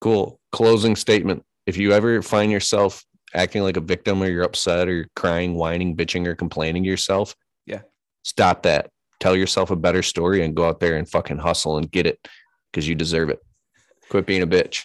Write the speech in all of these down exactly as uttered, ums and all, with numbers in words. Cool. Closing statement. If you ever find yourself acting like a victim, or you're upset, or you're crying, whining, bitching, or complaining to yourself, yeah, stop that. Tell yourself a better story and go out there and fucking hustle and get it, because you deserve it. Quit being a bitch.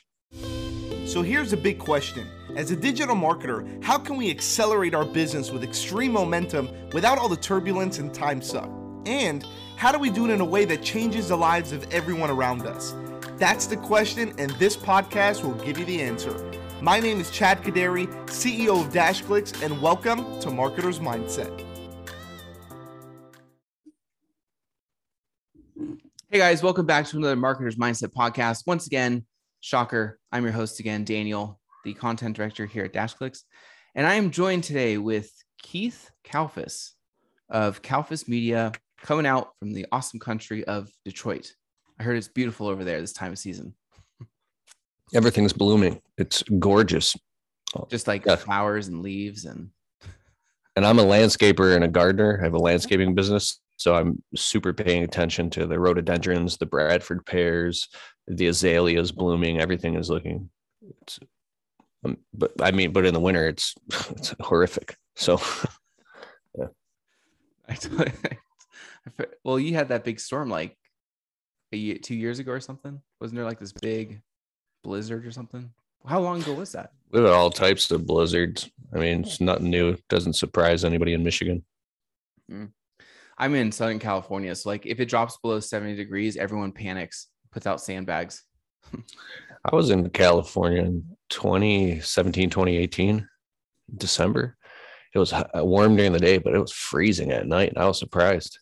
So here's a big question. As a digital marketer, how can we accelerate our business with extreme momentum without all the turbulence and time suck? And how do we do it in a way that changes the lives of everyone around us? That's the question, and this podcast will give you the answer. My name is Chad Kaderi, C E O of DashClicks, and welcome to Marketer's Mindset. Hey guys, welcome back to another Marketer's Mindset podcast. Once again, shocker, I'm your host again, Daniel, the content director here at DashClicks, and I am joined today with Keith Kalfas of Kalfas Media, coming out from the awesome country of Detroit. I heard it's beautiful over there this time of season. Everything's blooming. It's gorgeous. Just like yeah. flowers and leaves. And and I'm a landscaper and a gardener. I have a landscaping business. So I'm super paying attention to the rhododendrons, the Bradford pears, the azaleas blooming. Everything is looking, it's, um, but I mean, but in the winter, it's, it's horrific. So yeah. I totally, well, you had that big storm like a year, two years ago or something. Wasn't there like this big blizzard or something? How long ago was that? We had all types of blizzards. I mean, it's nothing new. It doesn't surprise anybody in Michigan. Mm. I'm in Southern California, so like if it drops below seventy degrees, everyone panics, puts out sandbags. I was in California in twenty seventeen, twenty eighteen, December. It was warm during the day, but it was freezing at night. I was surprised.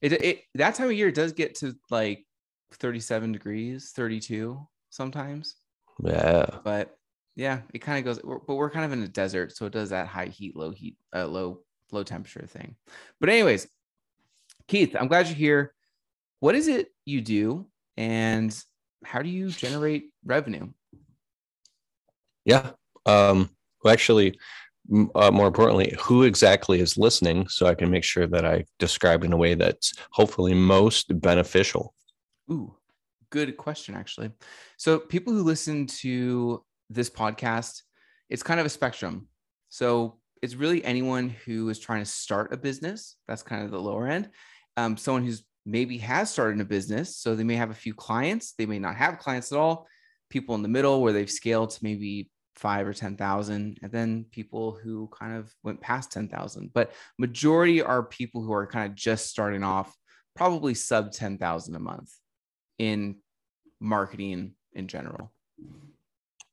It, it that time of year, it does get to like thirty-seven degrees, thirty-two sometimes. Yeah. But yeah, it kind of goes, but we're kind of in a desert. So it does that high heat, low heat, uh, low, low temperature thing. But anyways, Keith, I'm glad you're here. What is it you do and how do you generate revenue? Yeah. Um, well, actually, Uh, more importantly, who exactly is listening, so I can make sure that I describe in a way that's hopefully most beneficial. Ooh, good question, actually. So people who listen to this podcast, it's kind of a spectrum. So it's really anyone who is trying to start a business. That's kind of the lower end. Um, someone who's maybe has started a business. So they may have a few clients. They may not have clients at all. People in the middle where they've scaled to maybe five or ten thousand, and then people who kind of went past ten thousand, but majority are people who are kind of just starting off, probably sub ten thousand a month in marketing in general.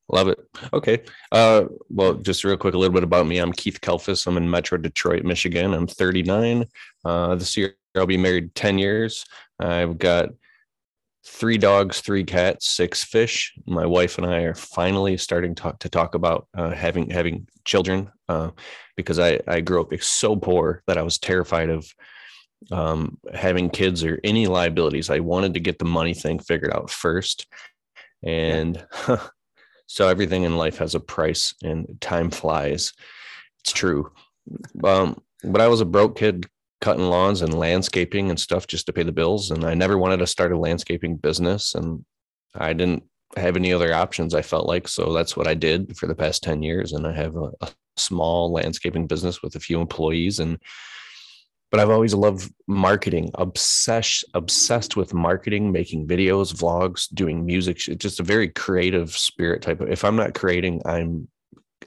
Love it. Okay. Uh, well, just real quick, a little bit about me. I'm Keith Kalfas. I'm in Metro Detroit, Michigan. I'm thirty-nine. Uh, this year I'll be married ten years. I've got three dogs, three cats, six fish. My wife and I are finally starting to talk, to talk about uh, having having children uh, because I, I grew up so poor that I was terrified of um, having kids or any liabilities. I wanted to get the money thing figured out first. And yeah. So everything in life has a price and time flies. It's true. Um, but I was a broke kid, cutting lawns and landscaping and stuff just to pay the bills. And I never wanted to start a landscaping business, and I didn't have any other options, I felt like. So that's what I did for the past ten years. And I have a, a small landscaping business with a few employees. And, but I've always loved marketing, obsessed, obsessed with marketing, making videos, vlogs, doing music, just a very creative spirit type of, if I'm not creating, I'm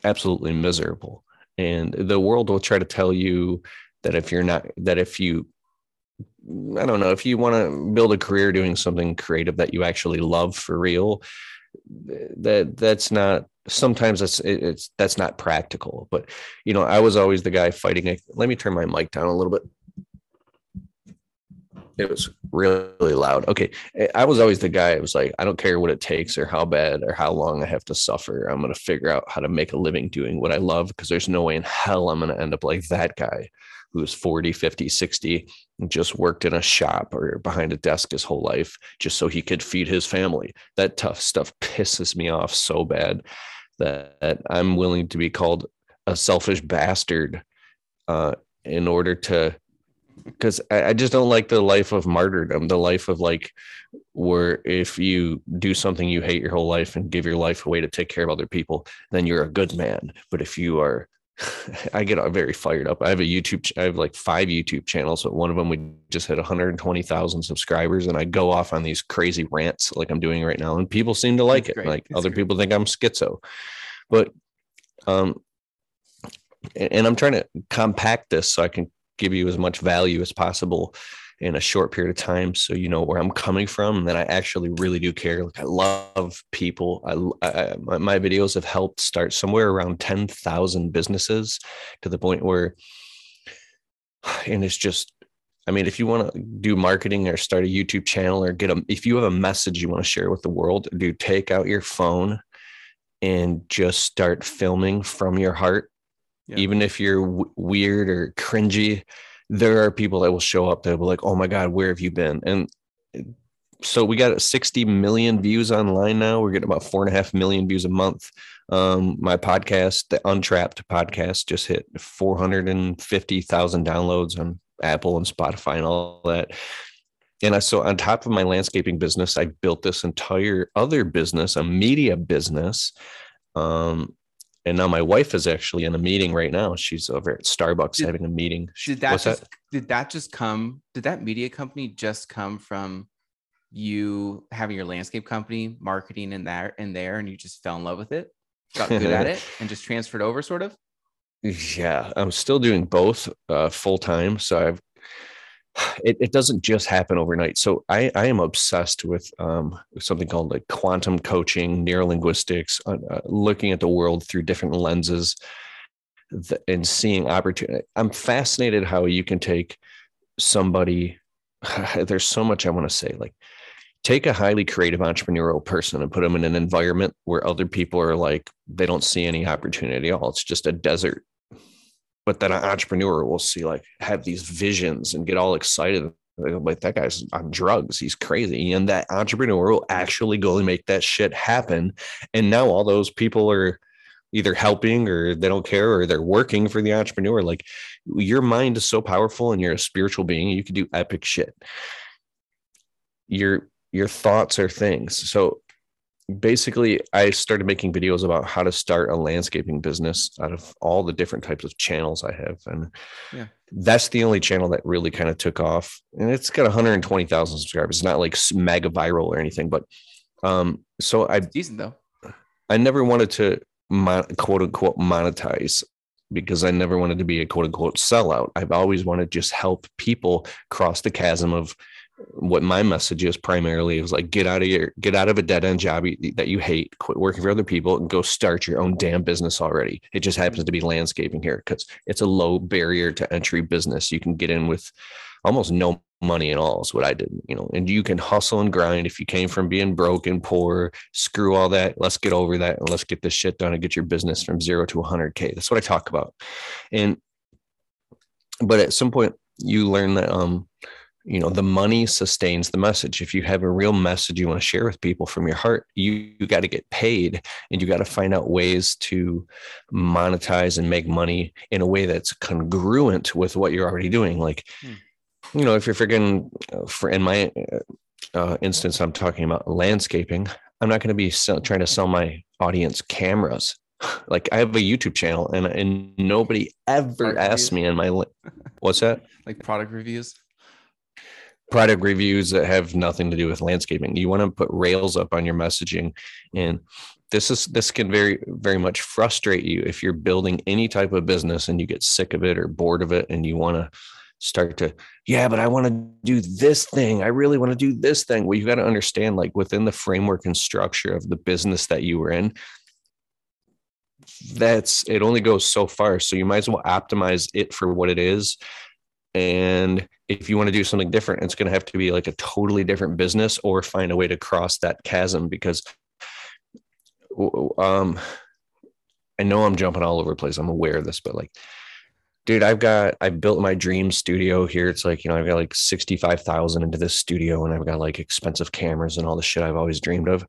absolutely miserable. And the world will try to tell you that if you're not, that if you, I don't know, if you want to build a career doing something creative that you actually love for real, that that's not, sometimes that's, it's, that's not practical. But, you know, I was always the guy fighting it. Let me turn my mic down a little bit. It was really loud. Okay. I was always the guy. It was like, I don't care what it takes or how bad or how long I have to suffer. I'm going to figure out how to make a living doing what I love, because there's no way in hell I'm going to end up like that guy who's forty, fifty, sixty, and just worked in a shop or behind a desk his whole life just so he could feed his family. That tough stuff pisses me off so bad that I'm willing to be called a selfish bastard uh, in order to because I, I just don't like the life of martyrdom, the life of like where if you do something you hate your whole life and give your life away to take care of other people, then you're a good man. But if you are, I get very fired up. I have a YouTube, I have like five YouTube channels, but one of them we just hit one hundred twenty thousand subscribers, and I go off on these crazy rants like I'm doing right now, and people seem to like That's it. Great. Like That's other great. People think I'm schizo, but um, and I'm trying to compact this so I can give you as much value as possible in a short period of time, so you know where I'm coming from, and that I actually really do care. Like I love people. I, I my videos have helped start somewhere around ten thousand businesses, to the point where, and it's just, I mean, if you want to do marketing or start a YouTube channel or get a, if you have a message you want to share with the world, do take out your phone and just start filming from your heart. Yeah. Even if you're w- weird or cringy, there are people that will show up that will be like, oh my God, where have you been? And so we got sixty million views online now. We're getting about four and a half million views a month. Um, my podcast, the Untrapped podcast, just hit four hundred fifty thousand downloads on Apple and Spotify and all that. And I, so on top of my landscaping business, I built this entire other business, a media business. Um, And now my wife is actually in a meeting right now. She's over at Starbucks did, having a meeting. She, did that what's just, that? Did that just come? Did that media company just come from you having your landscape company, marketing in that and there, and you just fell in love with it, got good at it, and just transferred over, sort of? Yeah, I'm still doing both uh, full time. So I've it, it doesn't just happen overnight. So I, I am obsessed with um, something called like quantum coaching, neurolinguistics, uh, looking at the world through different lenses and seeing opportunity. I'm fascinated how you can take somebody. There's so much I want to say, like take a highly creative entrepreneurial person and put them in an environment where other people are like, they don't see any opportunity at all. It's just a desert. But then an entrepreneur will see, like, have these visions and get all excited. Like, that guy's on drugs. He's crazy. And that entrepreneur will actually go and make that shit happen. And now all those people are either helping or they don't care or they're working for the entrepreneur. Like, your mind is so powerful and you're a spiritual being. You can do epic shit. Your, your thoughts are things. So basically, I started making videos about how to start a landscaping business out of all the different types of channels I have. And yeah. That's the only channel that really kind of took off. And it's got one hundred twenty thousand subscribers. It's not like mega viral or anything. But um, so I decent though. I never wanted to mon- quote unquote monetize, because I never wanted to be a quote unquote sellout. I've always wanted to just help people cross the chasm of what my message is primarily is like, get out of your, get out of a dead end job that you hate, quit working for other people and go start your own damn business already. It just happens to be landscaping here because it's a low barrier to entry business. You can get in with almost no money at all is what I did, you know, and you can hustle and grind. If you came from being broke and poor, screw all that. Let's get over that and let's get this shit done and get your business from zero to a hundred K. That's what I talk about. And, but at some point you learn that, um, you know, the money sustains the message. If you have a real message you want to share with people from your heart, you, you got to get paid and you got to find out ways to monetize and make money in a way that's congruent with what you're already doing. Like, hmm. you know, if you're freaking uh, for in my uh, instance, I'm talking about landscaping. I'm not going to be sell, trying to sell my audience cameras. Like I have a YouTube channel and, and nobody ever asked me in my, what's that? Like product reviews. Product reviews that have nothing to do with landscaping. You want to put rails up on your messaging. And this is, this can very, very much frustrate you if you're building any type of business and you get sick of it or bored of it. And you want to start to, yeah, but I want to do this thing. I really want to do this thing. Well, you got to understand, like within the framework and structure of the business that you were in, that's, it only goes so far. So you might as well optimize it for what it is. And if you want to do something different, it's going to have to be like a totally different business or find a way to cross that chasm, because um, I know I'm jumping all over the place. I'm aware of this, but like, dude, I've got, I've built my dream studio here. It's like, you know, I've got like sixty-five thousand into this studio and I've got like expensive cameras and all the shit I've always dreamed of.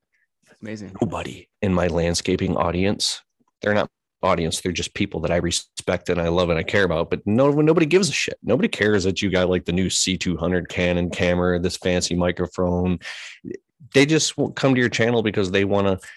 That's amazing. Nobody in my landscaping audience, they're not audience. They're just people that I respect and I love and I care about, but no, nobody gives a shit. Nobody cares that you got like the new C two hundred Canon camera, this fancy microphone. They just won't come to your channel because they want to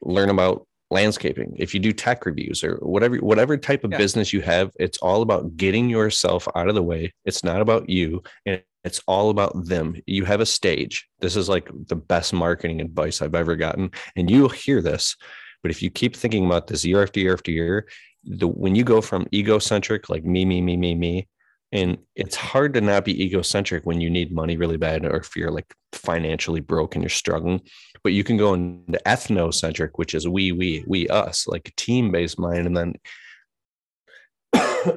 learn about landscaping. If you do tech reviews or whatever, whatever type of yeah. business you have, it's all about getting yourself out of the way. It's not about you. And it's all about them. You have a stage. This is like the best marketing advice I've ever gotten. And you'll hear this, but if you keep thinking about this year after year after year, the, when you go from egocentric, like me, me, me, me, me, and it's hard to not be egocentric when you need money really bad, or if you're like financially broke and you're struggling, but you can go into ethnocentric, which is we, we, we, us, like a team-based mind. And then,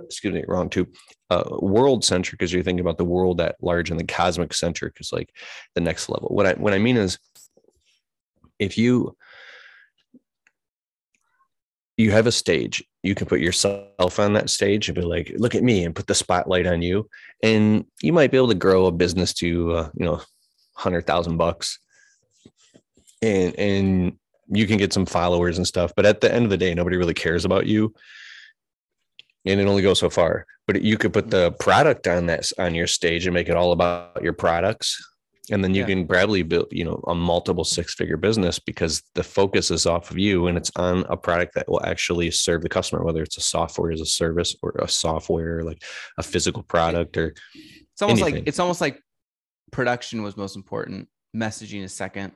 excuse me, wrong too. Uh, world-centric is you're thinking about the world at large, and the cosmic-centric is like the next level. What I, what I mean is if you... you have a stage, you can put yourself on that stage and be like, look at me, and put the spotlight on you. And you might be able to grow a business to, uh, you know, hundred thousand bucks and, and you can get some followers and stuff. But at the end of the day, nobody really cares about you. And it only goes so far, but you could put the product on that, on your stage and make it all about your products. And then you yeah. can probably build, you know, a multiple six figure business because the focus is off of you and it's on a product that will actually serve the customer, whether it's a software as a service or a software, like a physical product or it's almost anything. Like, it's almost like production was most important. Messaging is second.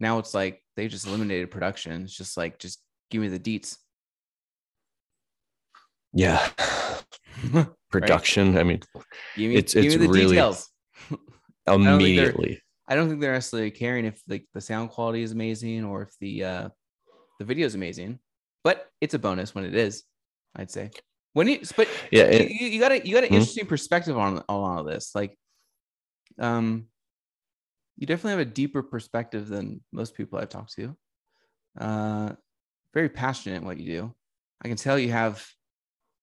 Now it's like, they just eliminated production. It's just like, just give me the deets. Yeah. Production. Right? I mean, give me, it's, give it's me the really, details. Immediately. I don't, I don't think they're necessarily caring if like the sound quality is amazing or if the uh the video is amazing, but it's a bonus when it is, I'd say. When you but yeah, it, you, you got a you got an mm-hmm. interesting perspective on, on all of this. Like um you definitely have a deeper perspective than most people I've talked to. Uh very passionate in what you do. I can tell you have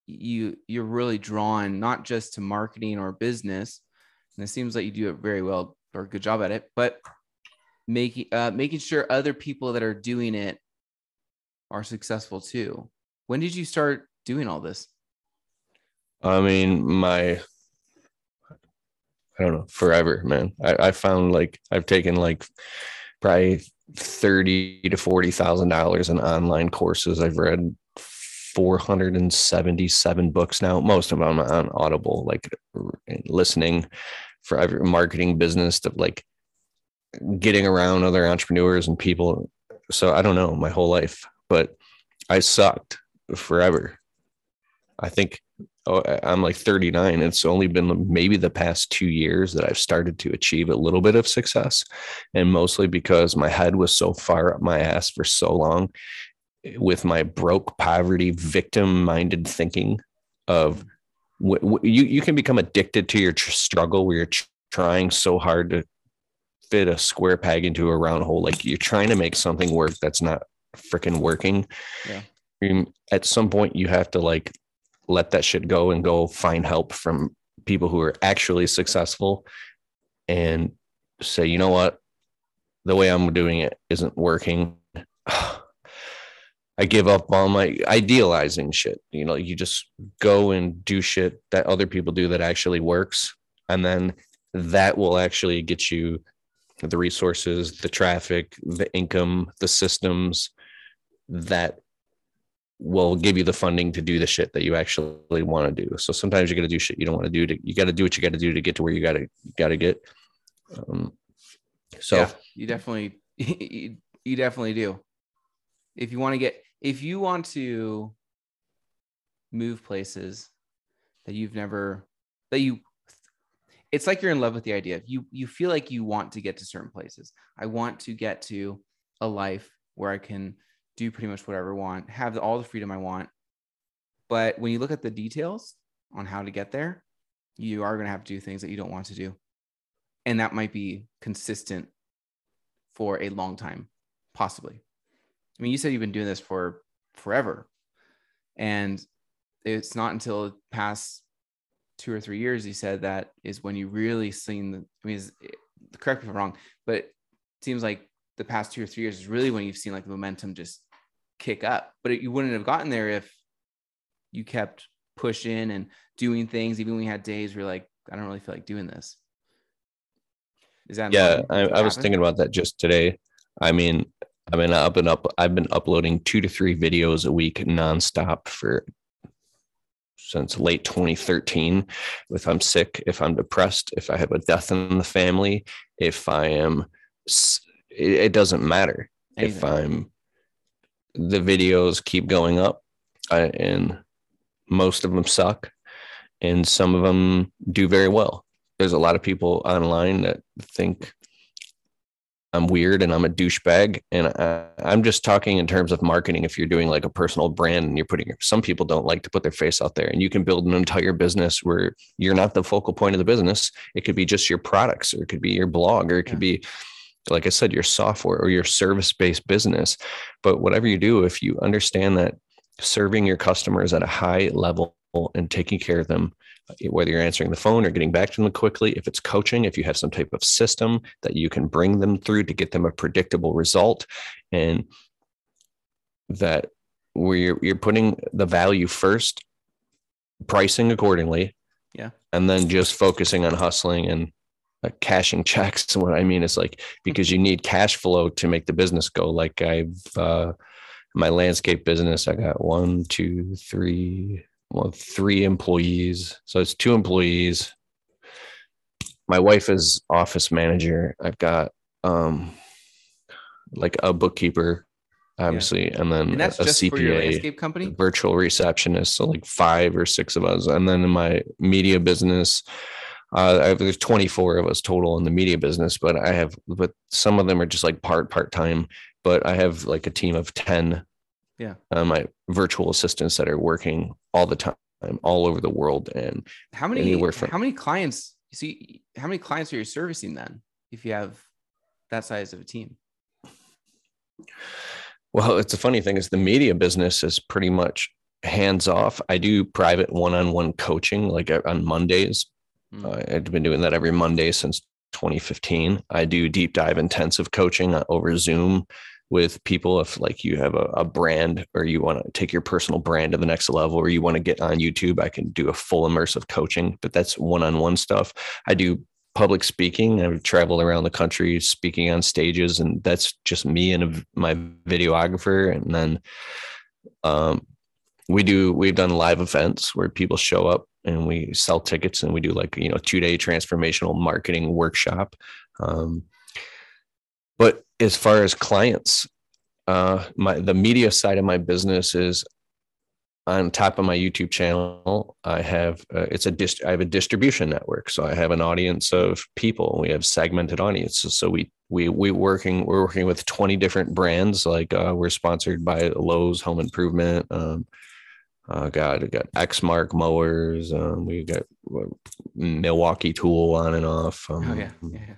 you you're really drawn not just to marketing or business. And it seems like you do it very well or a good job at it, but making, uh, making sure other people that are doing it are successful too. When did you start doing all this? I mean, my, I don't know, forever, man. I, I found like, I've taken like probably thirty to forty thousand dollars in online courses. I've read four hundred seventy-seven books now, most of them on Audible, like listening for every marketing business to like getting around other entrepreneurs and people. So I don't know, my whole life, but I sucked forever. I think oh, I'm like thirty-nine. It's only been maybe the past two years that I've started to achieve a little bit of success. And mostly because my head was so far up my ass for so long with my broke poverty victim minded thinking of w- w- you, you can become addicted to your tr- struggle where you're tr- trying so hard to fit a square peg into a round hole. Like you're trying to make something work that's not freaking working. Yeah. At some point you have to like, let that shit go and go find help from people who are actually successful and say, you know what, the way I'm doing it isn't working. I give up on my idealizing shit. You know, you just go and do shit that other people do that actually works. And then that will actually get you the resources, the traffic, the income, the systems that will give you the funding to do the shit that you actually want to do. So sometimes you got to do shit you don't want to do. To, you got to do what you got to do to get to where you got to, got to get. Um, so yeah, you definitely, you, you definitely do. If you want to get, if you want to move places that you've never, that you, it's like you're in love with the idea. You, you feel like you want to get to certain places. I want to get to a life where I can do pretty much whatever I want, have all the freedom I want. But when you look at the details on how to get there, you are going to have to do things that you don't want to do. And that might be consistent for a long time, possibly. I mean, you said you've been doing this for forever, and it's not until the past two or three years, you said, that is when you really seen the, I mean, it, correct me if I'm wrong, but it seems like the past two or three years is really when you've seen like the momentum just kick up. But it, you wouldn't have gotten there if you kept pushing and doing things, even when we had days where you're like, I don't really feel like doing this. Is that yeah? I, I was thinking about that just today. I mean, I mean, I've been up. I've been uploading two to three videos a week nonstop for since late twenty thirteen. If I'm sick, if I'm depressed, if I have a death in the family, if I am, it, it doesn't matter. Anything. If I'm, the videos keep going up, I, and most of them suck, and some of them do very well. There's a lot of people online that think I'm weird and I'm a douchebag. And I, I'm just talking in terms of marketing. If you're doing like a personal brand and you're putting, some people don't like to put their face out there, and you can build an entire business where you're not the focal point of the business. It could be just your products, or it could be your blog, or it could yeah. be, like I said, your software or your service-based business. But whatever you do, if you understand that serving your customers at a high level and taking care of them, whether you're answering the phone or getting back to them quickly, if it's coaching, if you have some type of system that you can bring them through to get them a predictable result, and that where you're, you're putting the value first, pricing accordingly, yeah, and then just focusing on hustling and uh, cashing checks. And what I mean is, like, because you need cash flow to make the business go. Like I've, uh, my landscape business, I got one, two, three... Well, three employees. So it's two employees. My wife is office manager. I've got um, like a bookkeeper, obviously, yeah. and then and that's a, a just C P A, for your landscape company? Virtual receptionist. So like five or six of us. And then in my media business, uh, I have, there's twenty-four of us total in the media business. But I have, but some of them are just like part part time. But I have like a team of ten. Yeah, uh, my virtual assistants that are working all the time, all over the world, and how many anywhere from how many clients? You see, how many clients are you servicing then? If you have that size of a team. Well, it's a funny thing is the media business is pretty much hands off. I do private one-on-one coaching, like on Mondays. Mm. Uh, I've been doing that every Monday since twenty fifteen. I do deep dive intensive coaching over Zoom with people. If like you have a, a brand or you want to take your personal brand to the next level, or you want to get on YouTube, I can do a full immersive coaching, but that's one-on-one stuff. I do public speaking. I've traveled around the country speaking on stages, and that's just me and a, my videographer. And then um, we do, we've done live events where people show up and we sell tickets, and we do like, you know, two day transformational marketing workshop. Um, but as far as clients, uh, my the media side of my business is on top of my YouTube channel. I have uh, it's a dist- I have a distribution network, so I have an audience of people. We have segmented audiences, so we we we working we're working with twenty different brands. Like uh, we're sponsored by Lowe's Home Improvement. Um, uh, God, we got Exmark Mowers. Um, we got Milwaukee Tool on and off. Um, oh yeah, yeah. yeah.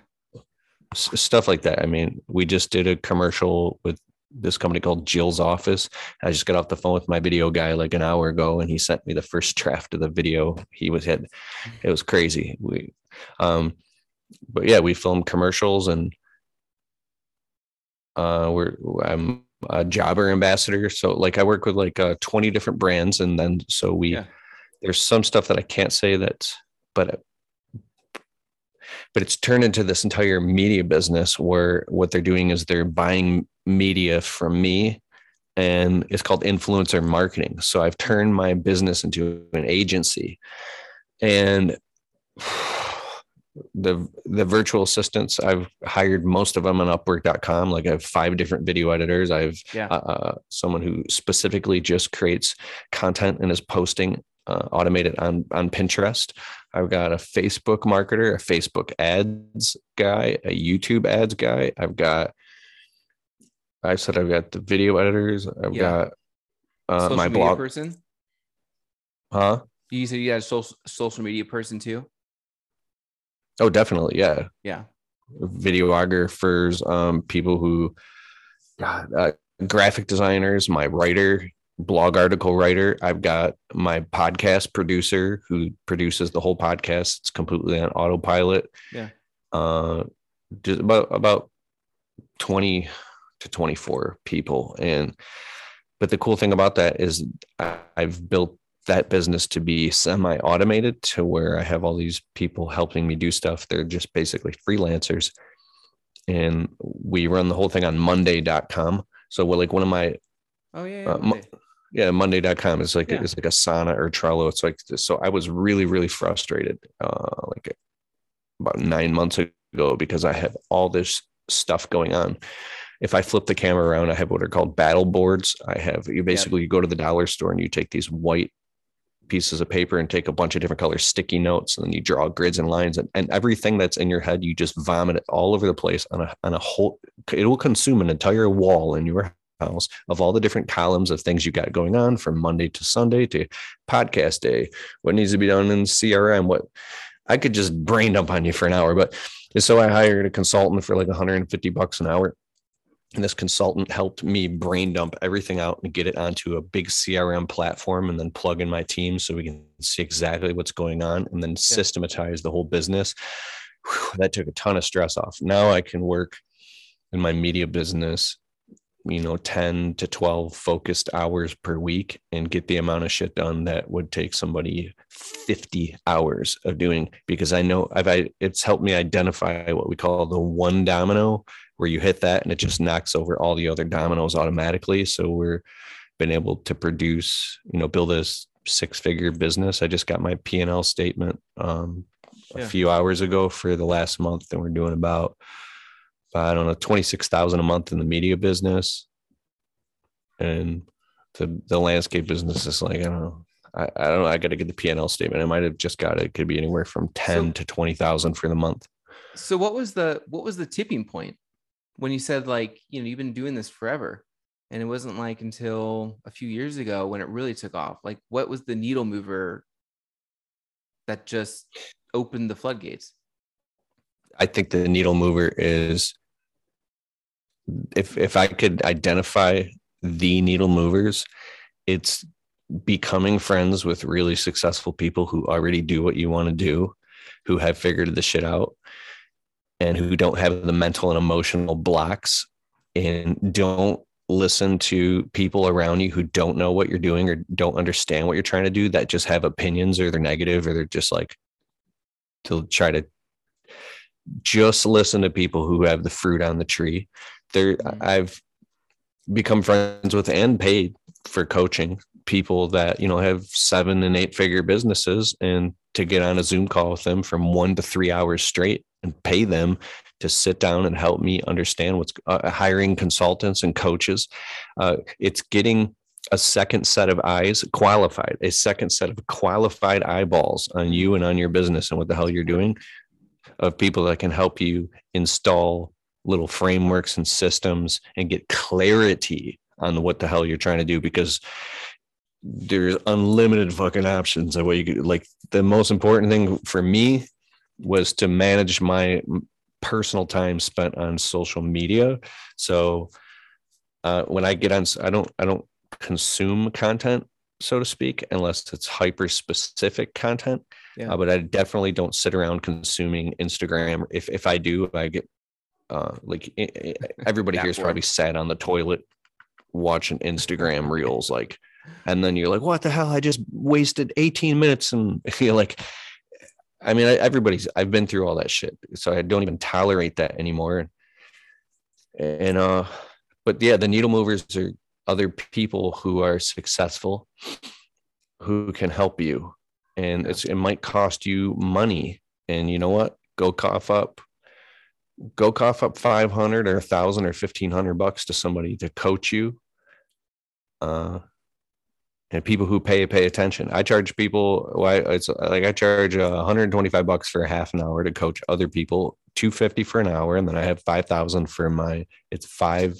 Stuff like that. I mean, we just did a commercial with this company called Jill's Office. I just got off the phone with my video guy like an hour ago, and he sent me the first draft of the video. He was hit. It was crazy. We, um, but yeah, we filmed commercials, and uh, we're I'm a jobber ambassador. So like I work with like uh, twenty different brands, and then so we yeah. there's some stuff that I can't say that, but. But it's turned into this entire media business where what they're doing is they're buying media from me, and it's called influencer marketing. So I've turned my business into an agency, and the, the virtual assistants, I've hired most of them on Upwork dot com. Like I have five different video editors. I have yeah. uh, someone who specifically just creates content and is posting Uh, automated on, on Pinterest. I've got a Facebook marketer, a Facebook ads guy, a YouTube ads guy. I've got, I said, I've got the video editors. I've yeah. got uh, social my media blog person. Huh? You said you had a social, social media person too? Oh, definitely. Yeah. Yeah. Videographers, um, people who, God, uh, graphic designers, my writer, blog article writer. I've got my podcast producer who produces the whole podcast. It's completely on autopilot. Yeah. Uh, just about, about twenty to twenty-four people. And But the cool thing about that is I've built that business to be semi-automated, to where I have all these people helping me do stuff. They're just basically freelancers. And we run the whole thing on monday dot com. So we're like one of my, oh yeah, yeah, uh, Monday. Mo- yeah monday dot com is like, yeah. It's like Asana or Trello. It's like, so I was really, really frustrated uh, like about nine months ago because I have all this stuff going on. If I flip the camera around, I have what are called battle boards. I have, you basically, yeah. you go to the dollar store and you take these white pieces of paper and take a bunch of different color sticky notes, and then you draw grids and lines, and, and everything that's in your head, you just vomit it all over the place on a on a whole, it will consume an entire wall in your house of all the different columns of things you got going on from Monday to Sunday to podcast day, what needs to be done in C R M, what I could just brain dump on you for an hour. But so I hired a consultant for like one hundred fifty bucks an hour. And this consultant helped me brain dump everything out and get it onto a big C R M platform, and then plug in my team so we can see exactly what's going on, and then yeah. systematize the whole business. Whew, that took a ton of stress off. Now I can work in my media business, you know, ten to twelve focused hours per week and get the amount of shit done that would take somebody fifty hours of doing, because I know I've, I, it's helped me identify what we call the one domino, where you hit that and it just knocks over all the other dominoes automatically. So we're been able to produce, you know, build a six figure business. I just got my P and L statement um, yeah. a few hours ago for the last month. And we're doing about, I don't know, twenty-six thousand a month in the media business. And the, the landscape business is like, I don't know. I, I don't know. I got to get the P and L statement. I might've just got it. It could be anywhere from ten so, to twenty thousand for the month. So what was the, what was the tipping point? When you said, like, you know, you've been doing this forever, and it wasn't like until a few years ago when it really took off. Like, what was the needle mover that just opened the floodgates? I think the needle mover is, if if I could identify the needle movers, it's becoming friends with really successful people who already do what you want to do, who have figured the shit out, and who don't have the mental and emotional blocks, and don't listen to people around you who don't know what you're doing or don't understand what you're trying to do, that just have opinions, or they're negative, or they're just like, to try to just listen to people who have the fruit on the tree. There, I've become friends with and paid for coaching people that, you know, have seven and eight figure businesses, and to get on a Zoom call with them from one to three hours straight and pay them to sit down and help me understand what's uh, hiring consultants and coaches. Uh, it's getting a second set of eyes qualified, a second set of qualified eyeballs on you and on your business and what the hell you're doing, of people that can help you install little frameworks and systems and get clarity on what the hell you're trying to do, because there's unlimited fucking options of what you could, like, the most important thing for me was to manage my personal time spent on social media. So uh, when I get on, I don't, I don't consume content, so to speak, unless it's hyper specific content, yeah. uh, but I definitely don't sit around consuming Instagram. If, if I do, I get uh, like everybody here's probably sat on the toilet watching Instagram reels, like, and then you're like, what the hell? I just wasted eighteen minutes. And you're like, I mean, everybody's, I've been through all that shit. So I don't even tolerate that anymore. And, and uh, but yeah, the needle movers are other people who are successful, who can help you. And it's, it might cost you money, and you know what? Go cough up, go cough up five hundred or a thousand or fifteen hundred bucks to somebody to coach you. Uh, And people who pay, pay attention. I charge people, it's like I charge one hundred twenty-five bucks for a half an hour to coach other people, two hundred fifty for an hour. And then I have five thousand for my, it's five,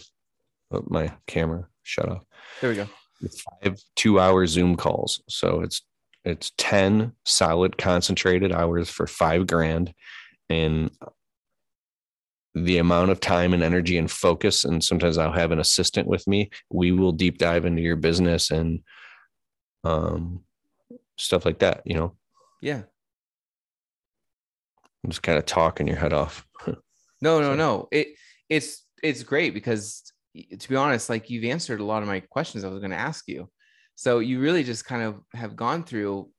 oh, my camera shut off. There we go. It's five two hour Zoom calls. So it's, it's ten solid concentrated hours for five grand. And the amount of time and energy and focus, and sometimes I'll have an assistant with me. We will deep dive into your business and Um, stuff like that, you know? Yeah. I'm just kind of talking your head off. No, no, so. no. It it's, it's great, because to be honest, like you've answered a lot of my questions I was going to ask you. So you really just kind of have gone through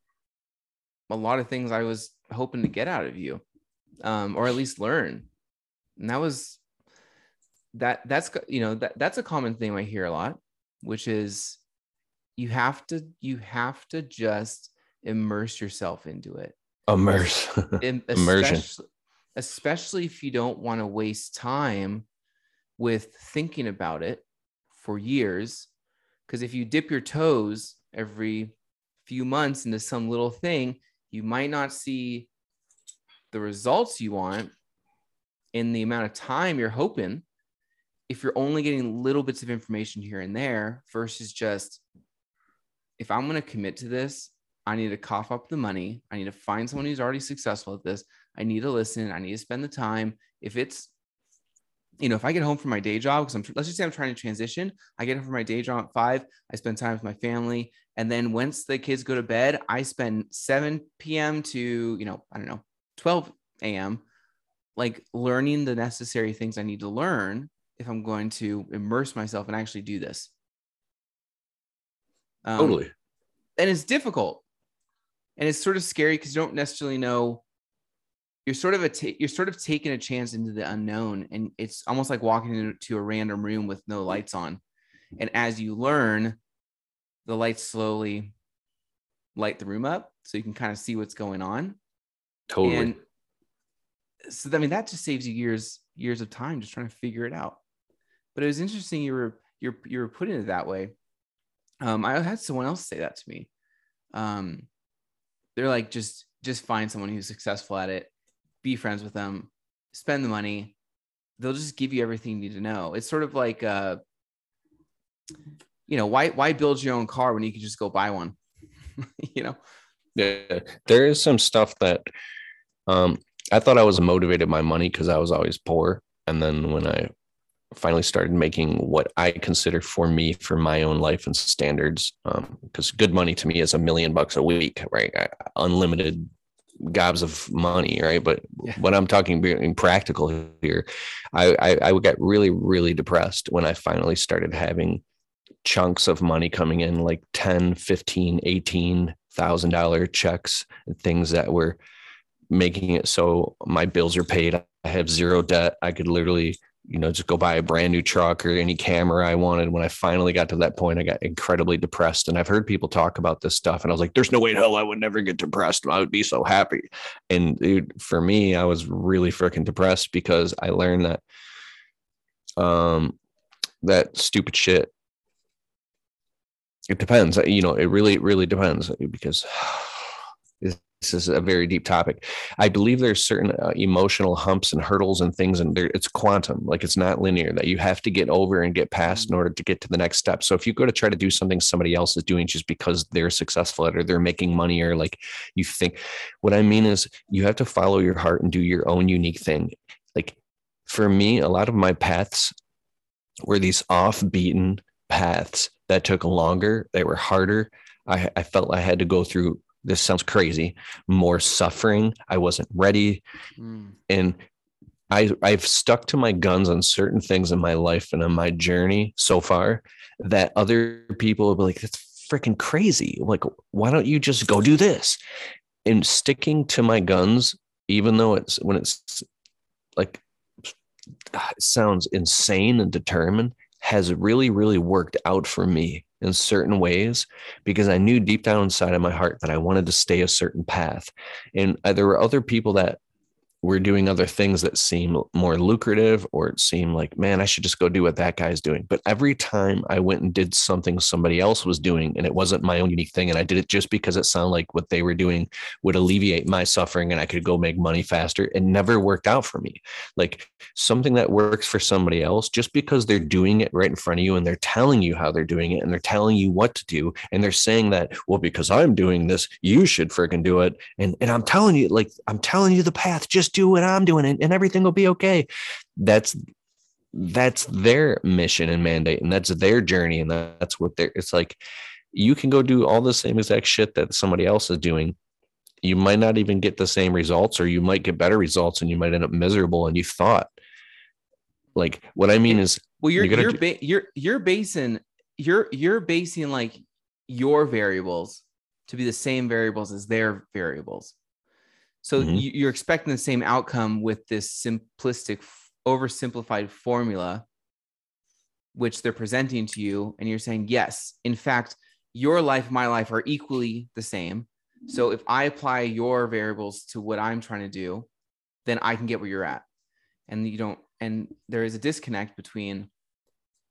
a lot of things I was hoping to get out of you, um, or at least learn. And that was that that's, you know, that that's a common thing I hear a lot, which is you have to, you have to just immerse yourself into it. Immerse. In, Immersion. Especially, especially if you don't want to waste time with thinking about it for years. Because if you dip your toes every few months into some little thing, you might not see the results you want in the amount of time you're hoping if you're only getting little bits of information here and there versus just, if I'm going to commit to this, I need to cough up the money. I need to find someone who's already successful at this. I need to listen. I need to spend the time. If it's, you know, if I get home from my day job, because I'm, let's just say I'm trying to transition, I get home from my day job at five, I spend time with my family. And then once the kids go to bed, I spend seven p.m. to, you know, I don't know, twelve a.m. like learning the necessary things I need to learn if I'm going to immerse myself and actually do this. Um, totally. And it's difficult. And it's sort of scary because you don't necessarily know. You're sort of a t- you're sort of taking a chance into the unknown, and it's almost like walking into a random room with no lights on. And as you learn, the lights slowly light the room up, so you can kind of see what's going on. Totally. And so, I mean, that just saves you years years of time just trying to figure it out. But it was interesting you were you're you were putting it that way. Um, I had someone else say that to me. Um, they're like, just just find someone who's successful at it. Be friends with them, spend the money. They'll just give you everything you need to know. It's sort of like, uh, you know, why, why build your own car when you can just go buy one, you know? Yeah. There is some stuff that, um, I thought I was motivated by money cause I was always poor. And then when I finally started making what I consider for me, for my own life and standards, um, cause good money to me is a million bucks a week, right? I, unlimited gobs of money, right? But yeah. When I'm talking being practical here, I, I I got really, really depressed when I finally started having chunks of money coming in, like ten, fifteen, eighteen thousand dollars checks and things that were making it so my bills are paid. I have zero debt. I could literally, you know, just go buy a brand new truck or any camera I wanted. When I finally got to that point, I got incredibly depressed. And I've heard people talk about this stuff. And I was like, there's no way in hell I would never get depressed. I would be so happy. And it, for me, I was really freaking depressed because I learned that um, that stupid shit. It depends. You know, it really, really depends because this is a very deep topic. I believe there's certain uh, emotional humps and hurdles and things, and there, it's quantum, like it's not linear, that you have to get over and get past in order to get to the next step. So if you go to try to do something somebody else is doing just because they're successful at it or they're making money or like you think, what I mean is you have to follow your heart and do your own unique thing. Like for me, a lot of my paths were these off-beaten paths that took longer. They were harder. I, I felt I had to go through, this sounds crazy, more suffering. I wasn't ready. Mm. And I, I've stuck to my guns on certain things in my life and on my journey so far that other people will be like, that's freaking crazy. Like, why don't you just go do this? And sticking to my guns, even though it's when it's like, it sounds insane and determined, has really, really worked out for me in certain ways, because I knew deep down inside of my heart that I wanted to stay a certain path. And there were other people that were doing other things that seemed more lucrative, or it seemed like, man, I should just go do what that guy's doing. But every time I went and did something somebody else was doing, and it wasn't my own unique thing, and I did it just because it sounded like what they were doing would alleviate my suffering and I could go make money faster, it never worked out for me. Like something that works for somebody else, just because they're doing it right in front of you and they're telling you how they're doing it and they're telling you what to do, and they're saying that, well, because I'm doing this, you should freaking do it. And and I'm telling you, like, I'm telling you the path, just do what I'm doing and, and everything will be okay. That's, that's their mission and mandate. And that's their journey. And that's what they're, it's like, you can go do all the same exact shit that somebody else is doing. You might not even get the same results, or you might get better results and you might end up miserable. And you thought, like, what I mean is, Well, you're you're you're, gonna... ba- you're you're basing you're you're basing like your variables to be the same variables as their variables. So mm-hmm. you, you're expecting the same outcome with this simplistic, oversimplified formula, which they're presenting to you. And you're saying, yes, in fact, your life, my life are equally the same. So if I apply your variables to what I'm trying to do, then I can get where you're at. And you don't, and there is a disconnect between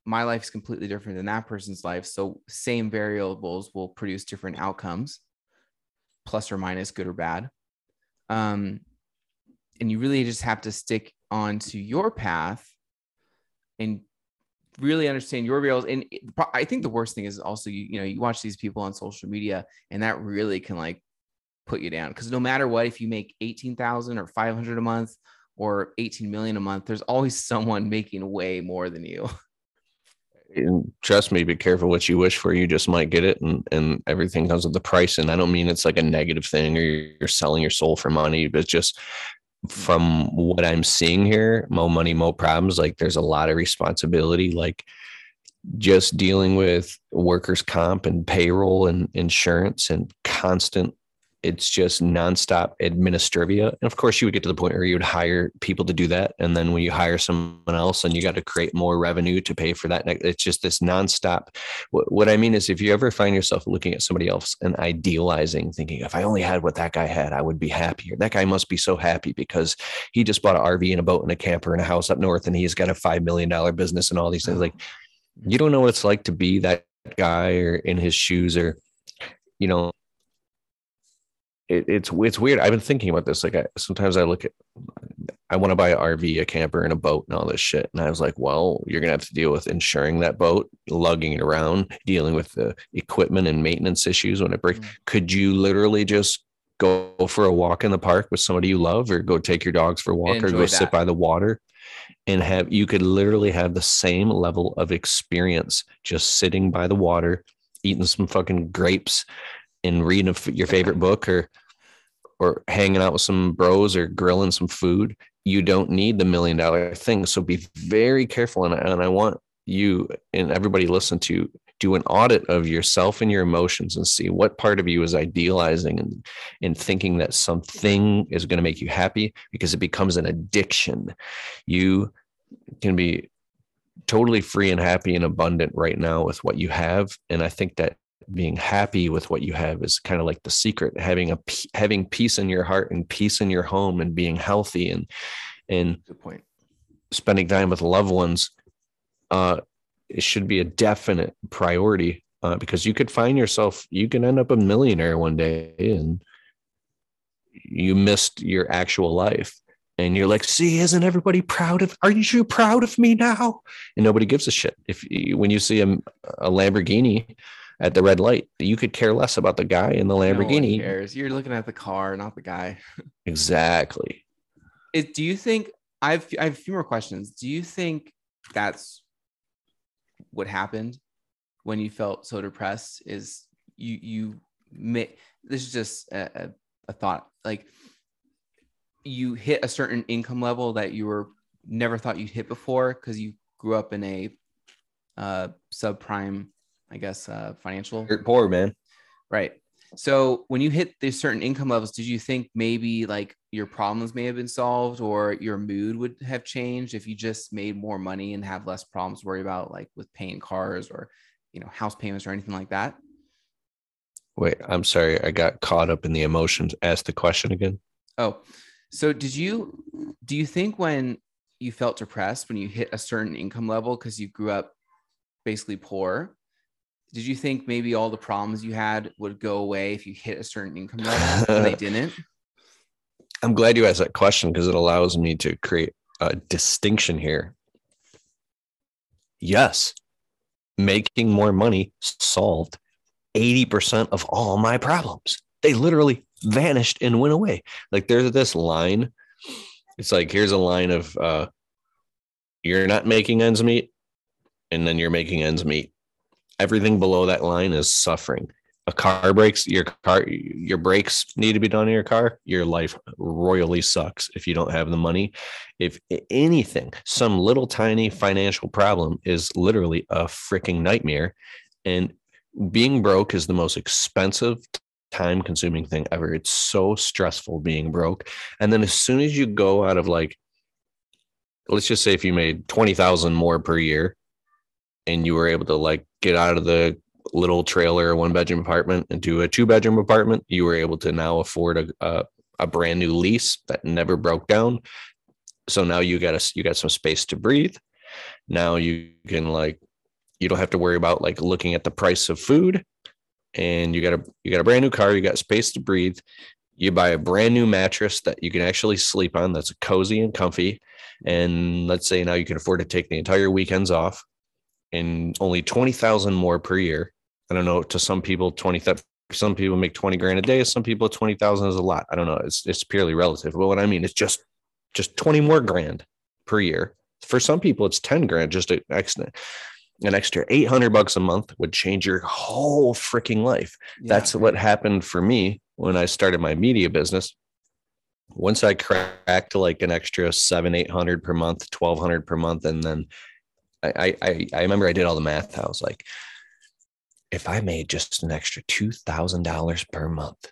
my life is completely different than that person's life. So same variables will produce different outcomes, plus or minus, good or bad. Um, and you really just have to stick onto your path and really understand your variables. And it, I think the worst thing is also, you, you know, you watch these people on social media and that really can like put you down. Cause no matter what, if you make eighteen thousand or five hundred a month or eighteen million a month, there's always someone making way more than you. And trust me, be careful what you wish for. You just might get it. And, and everything comes with the price. And I don't mean it's like a negative thing or you're selling your soul for money, but just from what I'm seeing here, more money, more problems. Like there's a lot of responsibility, like just dealing with workers' comp and payroll and insurance and constant, it's just nonstop administrivia. And of course you would get to the point where you would hire people to do that. And then when you hire someone else and you got to create more revenue to pay for that, it's just this nonstop. What I mean is if you ever find yourself looking at somebody else and idealizing, thinking, if I only had what that guy had, I would be happier. That guy must be so happy because he just bought an R V and a boat and a camper and a house up north. And he's got a five million dollars business and all these things. Like you don't know what it's like to be that guy or in his shoes or, you know, It, it's it's weird. I've been thinking about this. Like I, sometimes I look at, I want to buy an R V, a camper, and a boat, and all this shit. And I was like, well, you're gonna have to deal with insuring that boat, lugging it around, dealing with the equipment and maintenance issues when it breaks. Mm-hmm. Could you literally just go for a walk in the park with somebody you love, or go take your dogs for a walk, or go that. sit by the water, and have you could literally have the same level of experience just sitting by the water, eating some fucking grapes. And reading a, your favorite book or or hanging out with some bros or grilling some food. You don't need the million dollar thing. So be very careful. And I, and I want you and everybody listen to do an audit of yourself and your emotions and see what part of you is idealizing and, and thinking that something is going to make you happy, because it becomes an addiction. You can be totally free and happy and abundant right now with what you have. And I think that being happy with what you have is kind of like the secret, having a having peace in your heart and peace in your home and being healthy and and good point. Spending time with loved ones. Uh, it should be a definite priority uh, because you could find yourself, you can end up a millionaire one day and you missed your actual life. And you're like, see, isn't everybody proud of, are you proud of me now? And nobody gives a shit. If when you see a, a Lamborghini at the red light, you could care less about the guy in the Lamborghini. No one cares. You're looking at the car, not the guy. Exactly. It, do you think I've, I have a few more questions. Do you think that's what happened when you felt so depressed? Is you, you may, this is just a, a, a thought, like you hit a certain income level that you were never thought you'd hit before, 'cause you grew up in a uh, subprime, I guess, uh, financial. You're poor, man. Right. So when you hit these certain income levels, did you think maybe like your problems may have been solved or your mood would have changed if you just made more money and have less problems to worry about, like with paying cars or, you know, house payments or anything like that? Wait, I'm sorry. I got caught up in the emotions. Ask the question again. Oh, so did you, do you think when you felt depressed, when you hit a certain income level, because you grew up basically poor, did you think maybe all the problems you had would go away if you hit a certain income level and they didn't? I'm glad you asked that question because it allows me to create a distinction here. Yes, making more money solved eighty percent of all my problems. They literally vanished and went away. Like there's this line. It's like, here's a line of uh, you're not making ends meet, and then you're making ends meet. Everything below that line is suffering. a car breaks, your car, your brakes need to be done in your car, your life royally sucks if you don't have the money. If anything, some little tiny financial problem is literally a freaking nightmare. And being broke is the most expensive, time consuming thing ever. It's so stressful being broke. And then as soon as you go out of, like, let's just say if you made twenty thousand more per year and you were able to, like, get out of the little trailer, one bedroom apartment into a two bedroom apartment, you were able to now afford a, a, a brand new lease that never broke down. So now you got a, you got some space to breathe. Now you can, like, you don't have to worry about, like, looking at the price of food, and you got a, you got a brand new car. You got space to breathe. You buy a brand new mattress that you can actually sleep on. That's cozy and comfy. And let's say now you can afford to take the entire weekends off, and only twenty thousand more per year. I don't know. To some people, twenty, some people make twenty grand a day. Some people, twenty thousand is a lot. I don't know. It's, it's purely relative. But what I mean, it's just, just twenty more grand per year. For some people, it's ten grand, just an extra, an extra eight hundred bucks a month would change your whole freaking life. Yeah. That's what happened for me when I started my media business. Once I cracked like an extra seven, eight hundred per month, twelve hundred per month. And then I, I, I remember I did all the math. I was like, if I made just an extra two thousand dollars per month,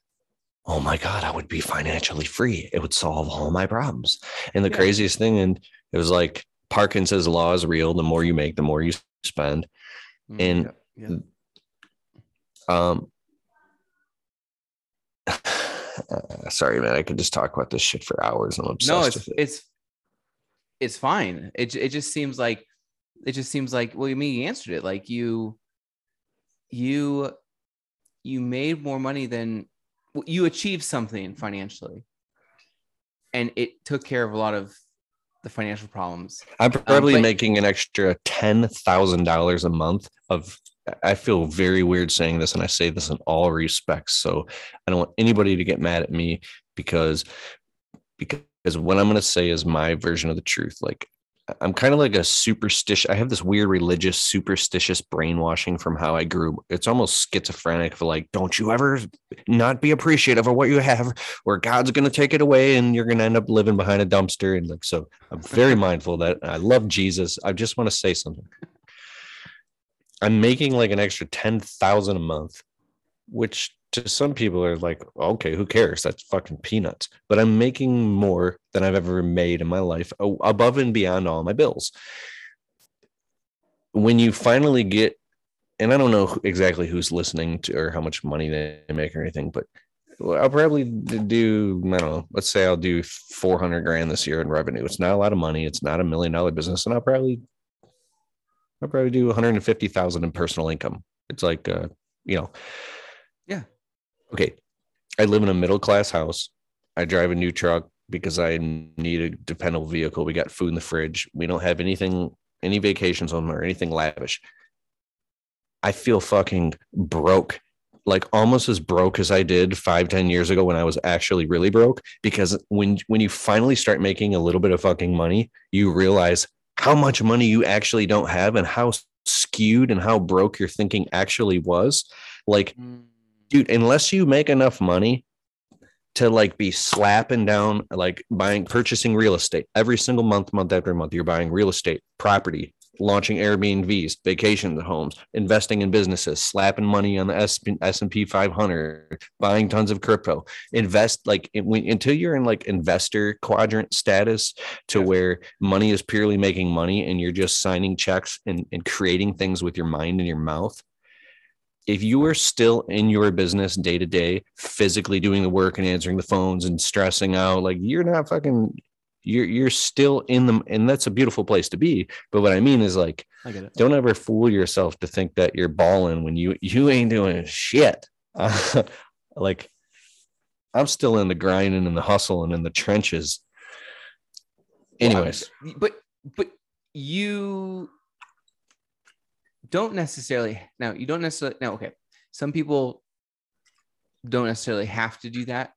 oh my God, I would be financially free. It would solve all my problems. And the yeah. craziest thing, and it was like Parkinson's law is real. The more you make, the more you spend. And yeah. Yeah. um, sorry, man, I could just talk about this shit for hours. I'm obsessed no, it's, with it. It's, it's fine. It, it just seems like, it just seems like, well, you mean you answered it. Like you, you, you made more money than you achieved something financially. And it took care of a lot of the financial problems. I'm probably um, but- making an extra ten thousand dollars a month of, I feel very weird saying this, and I say this in all respects. So I don't want anybody to get mad at me because, because what I'm going to say is my version of the truth. Like, I'm kind of like a superstitious. I have this weird religious superstitious brainwashing from how I grew. It's almost schizophrenic for, like, don't you ever not be appreciative of what you have, or God's going to take it away and you're going to end up living behind a dumpster. And like, so I'm very mindful of that. I love Jesus. I just want to say something. I'm making like an extra ten thousand a month, which to some people are like, okay, who cares? That's fucking peanuts. But I'm making more than I've ever made in my life, above and beyond all my bills. When you finally get, and I don't know exactly who's listening to or how much money they make or anything, but I'll probably do, I don't know, let's say I'll do four hundred grand this year in revenue. It's not a lot of money. It's not a million dollar business. And I'll probably, I'll probably do one hundred fifty thousand in personal income. It's like, uh, you know, yeah. Okay, I live in a middle-class house. I drive a new truck because I need a dependable vehicle. We got food in the fridge. We don't have anything, any vacations on or anything lavish. I feel fucking broke, like almost as broke as I did five, ten years ago when I was actually really broke. Because when, when you finally start making a little bit of fucking money, you realize how much money you actually don't have and how skewed and how broke your thinking actually was. Like... Mm. Dude, unless you make enough money to like be slapping down, like buying, purchasing real estate every single month, month after month, you're buying real estate, property, launching Airbnbs, vacation homes, investing in businesses, slapping money on the S and P five hundred, buying tons of crypto, invest like when, until you're in like investor quadrant status to yeah. where money is purely making money and you're just signing checks and, and creating things with your mind and your mouth. If you are still in your business day to day, physically doing the work and answering the phones and stressing out, like you're not fucking, you're, you're still in them. And that's a beautiful place to be. But what I mean is like, I get it. Don't ever fool yourself to think that you're balling when you, you ain't doing shit. Uh, like I'm still in the grind and in the hustle and in the trenches. Anyways. Well, but, but you... don't necessarily now you don't necessarily now. Okay. Some people don't necessarily have to do that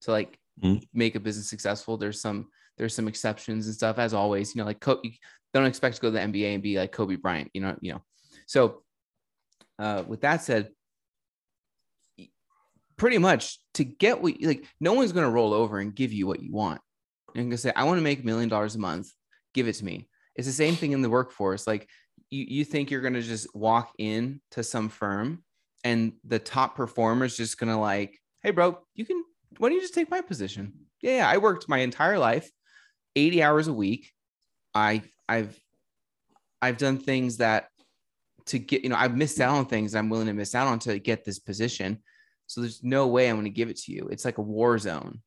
to like mm-hmm. make a business successful. There's some, there's some exceptions and stuff as always, you know, like Kobe, don't expect to go to the N B A and be like Kobe Bryant, you know, you know, so uh, with that said, pretty much to get what you like. No one's going to roll over and give you what you want. And going to say, I want to make a million dollars a month. Give it to me. It's the same thing in the workforce. Like you, you think you're going to just walk in to some firm and the top performer is just going to like, hey bro, you can, why don't you just take my position? Yeah, yeah. I worked my entire life, eighty hours a week. I I've, I've done things that to get, you know, I've missed out on things that I'm willing to miss out on to get this position. So there's no way I'm going to give it to you. It's like a war zone.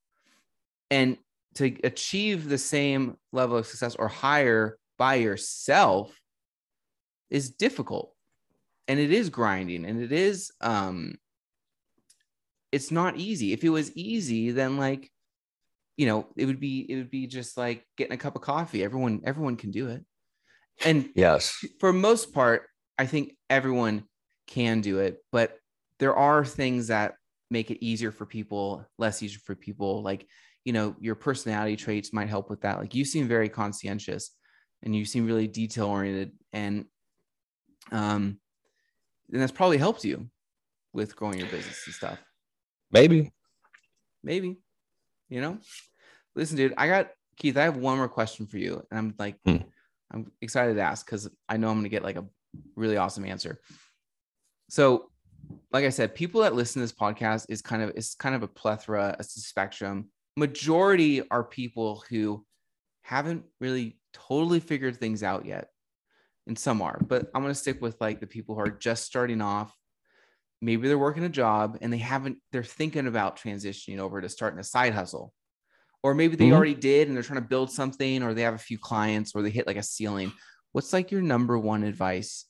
And to achieve the same level of success or higher by yourself is difficult. And it is grinding, and it is, um, it's not easy. If it was easy, then like, you know, it would be, it would be just like getting a cup of coffee. Everyone, everyone can do it. And yes, for most part, I think everyone can do it, but there are things that make it easier for people, less easier for people. Like, you know, your personality traits might help with that. Like you seem very conscientious and you seem really detail oriented, and, um, and that's probably helped you with growing your business and stuff. Maybe, maybe, you know, listen, dude, I got Keith. I have one more question for you. And I'm like, hmm. I'm excited to ask, cause I know I'm going to get like a really awesome answer. So like I said, people that listen to this podcast is kind of, it's kind of a plethora, a spectrum. Majority are people who haven't really totally figured things out yet. And some are, but I'm going to stick with like the people who are just starting off. Maybe they're working a job and they haven't, they're thinking about transitioning over to starting a side hustle, or maybe they mm-hmm. already did and they're trying to build something, or they have a few clients, or they hit like a ceiling. What's like your number one advice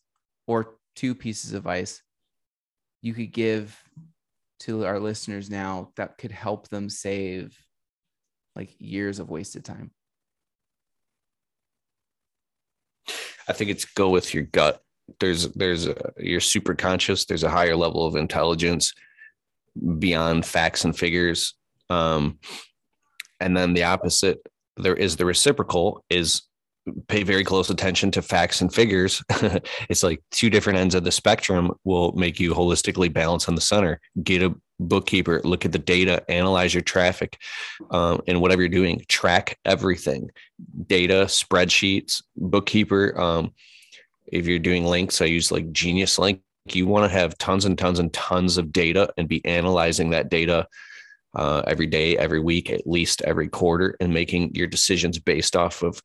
or two pieces of advice you could give to our listeners now that could help them save like years of wasted time? I think it's go with your gut. There's, there's a, you're super conscious. There's a higher level of intelligence beyond facts and figures. Um, and then the opposite, there is the reciprocal is pay very close attention to facts and figures. It's like two different ends of the spectrum will make you holistically balance on the center. Get a bookkeeper, look at the data, analyze your traffic, um, and whatever you're doing, track everything, data, spreadsheets, bookkeeper. Um, if you're doing links, I use like Genius Link. You want to have tons and tons and tons of data and be analyzing that data uh, every day, every week, at least every quarter, and making your decisions based off of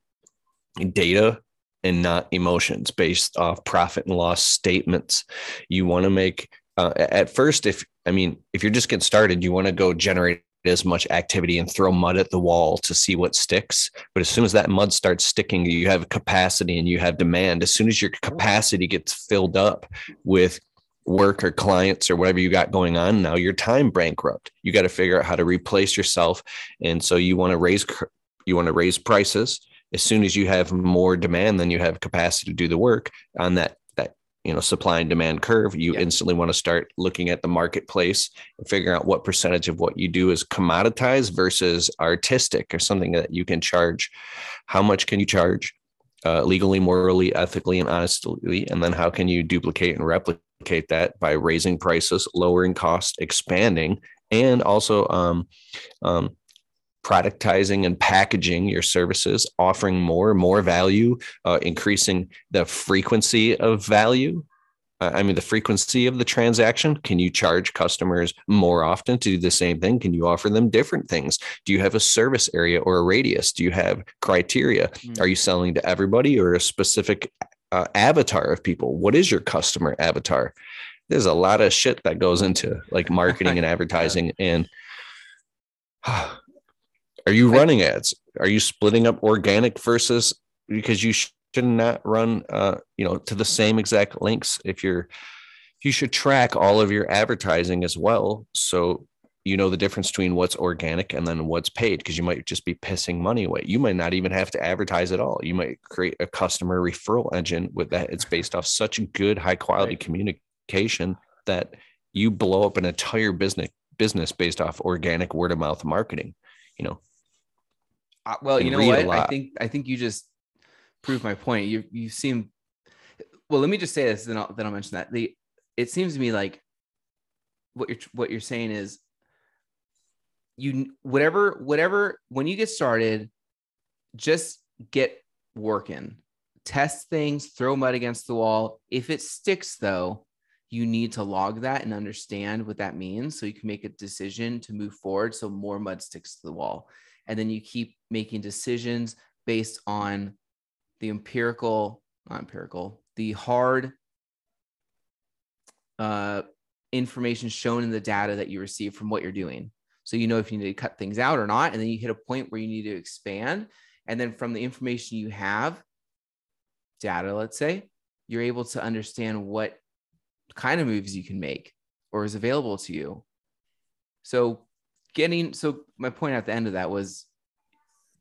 data and not emotions, based off profit and loss statements. You want to make uh, at first, if, I mean, if you're just getting started, you want to go generate as much activity and throw mud at the wall to see what sticks. But as soon as that mud starts sticking, you have capacity and you have demand. As soon as your capacity gets filled up with work or clients or whatever you got going on, now you're time bankrupt. You got to figure out how to replace yourself. And so you want to raise, you want to raise prices. As soon as you have more demand than you have capacity to do the work on that, that, you know, supply and demand curve, you yeah. instantly want to start looking at the marketplace and figuring out what percentage of what you do is commoditized versus artistic, or something that you can charge. How much can you charge uh, legally, morally, ethically, and honestly? And then how can you duplicate and replicate that by raising prices, lowering costs, expanding, and also, um, um, productizing and packaging your services, offering more and more value, uh, increasing the frequency of value. Uh, I mean, the frequency of the transaction. Can you charge customers more often to do the same thing? Can you offer them different things? Do you have a service area or a radius? Do you have criteria? Mm. Are you selling to everybody or a specific uh, avatar of people? What is your customer avatar? There's a lot of shit that goes into like marketing and advertising yeah. and, uh, are you running ads? Are you splitting up organic versus, because you should not run, uh, you know, to the same exact links. If you're, you should track all of your advertising as well. So, you know, the difference between what's organic and then what's paid, cause you might just be pissing money away. You might not even have to advertise at all. You might create a customer referral engine with that. It's based off such good, high quality right. communication that you blow up an entire business business based off organic word of mouth marketing, you know? Uh, well, you know what? I think I think you just proved my point. You you seem well. Let me just say this, then I'll then I'll mention that. The it seems to me like what you're, what you're saying is you, whatever, whatever, when you get started, just get working, test things, throw mud against the wall. If it sticks though, you need to log that and understand what that means, so you can make a decision to move forward. So more mud sticks to the wall. And then you keep making decisions based on the empirical, not empirical, the hard uh, information shown in the data that you receive from what you're doing. So you know if you need to cut things out or not, and then you hit a point where you need to expand. And then from the information you have, data, let's say, you're able to understand what kind of moves you can make or is available to you. So getting, so my point at the end of that was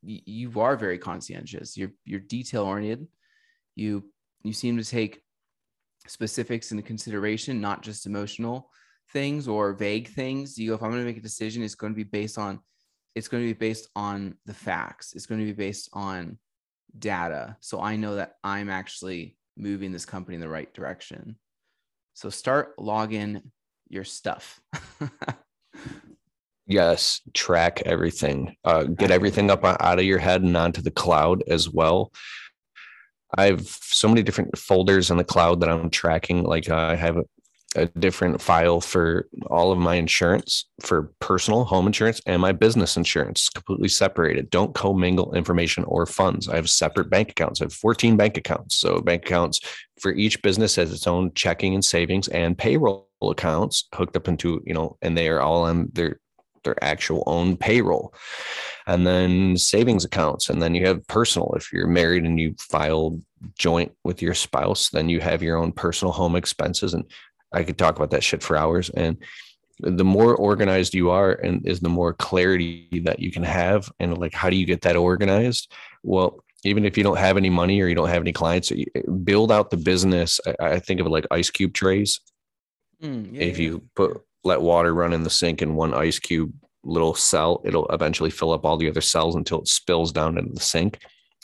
y- you are very conscientious. You're, you're detail oriented. You, you seem to take specifics into consideration, not just emotional things or vague things. You go, if I'm going to make a decision, it's going to be based on, it's going to be based on the facts. It's going to be based on data. So I know that I'm actually moving this company in the right direction. So start logging your stuff. Yes. Track everything, uh, get everything up out of your head and onto the cloud as well. I have so many different folders in the cloud that I'm tracking. Like uh, I have a, a different file for all of my insurance, for personal home insurance and my business insurance, completely separated. Don't commingle information or funds. I have separate bank accounts. I have fourteen bank accounts. So bank accounts for each business has its own checking and savings and payroll accounts hooked up into, you know, and they are all on their their actual own payroll, and then savings accounts. And then you have personal, if you're married and you file joint with your spouse, then you have your own personal home expenses. And I could talk about that shit for hours. And the more organized you are, and is the more clarity that you can have. And like, how do you get that organized? Well, even if you don't have any money or you don't have any clients, build out the business. I think of it like ice cube trays. Mm, yeah, if yeah. you put, let water run in the sink in one ice cube little cell, it'll eventually fill up all the other cells until it spills down into the sink.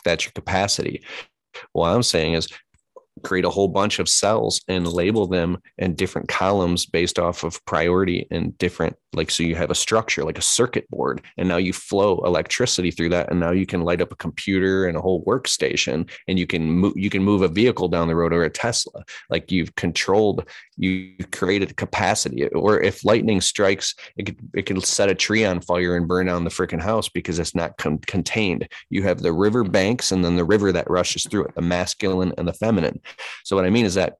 That's your capacity. What I'm saying is create a whole bunch of cells and label them in different columns based off of priority and different, like, so you have a structure like a circuit board, and now you flow electricity through that. And now you can light up a computer and a whole workstation, and you can move, you can move a vehicle down the road or a Tesla. Like you've controlled, you created capacity. Or if lightning strikes, it could, it can set a tree on fire and burn down the freaking house because it's not con- contained. You have the river banks and then the river that rushes through it, the masculine and the feminine. So what I mean is that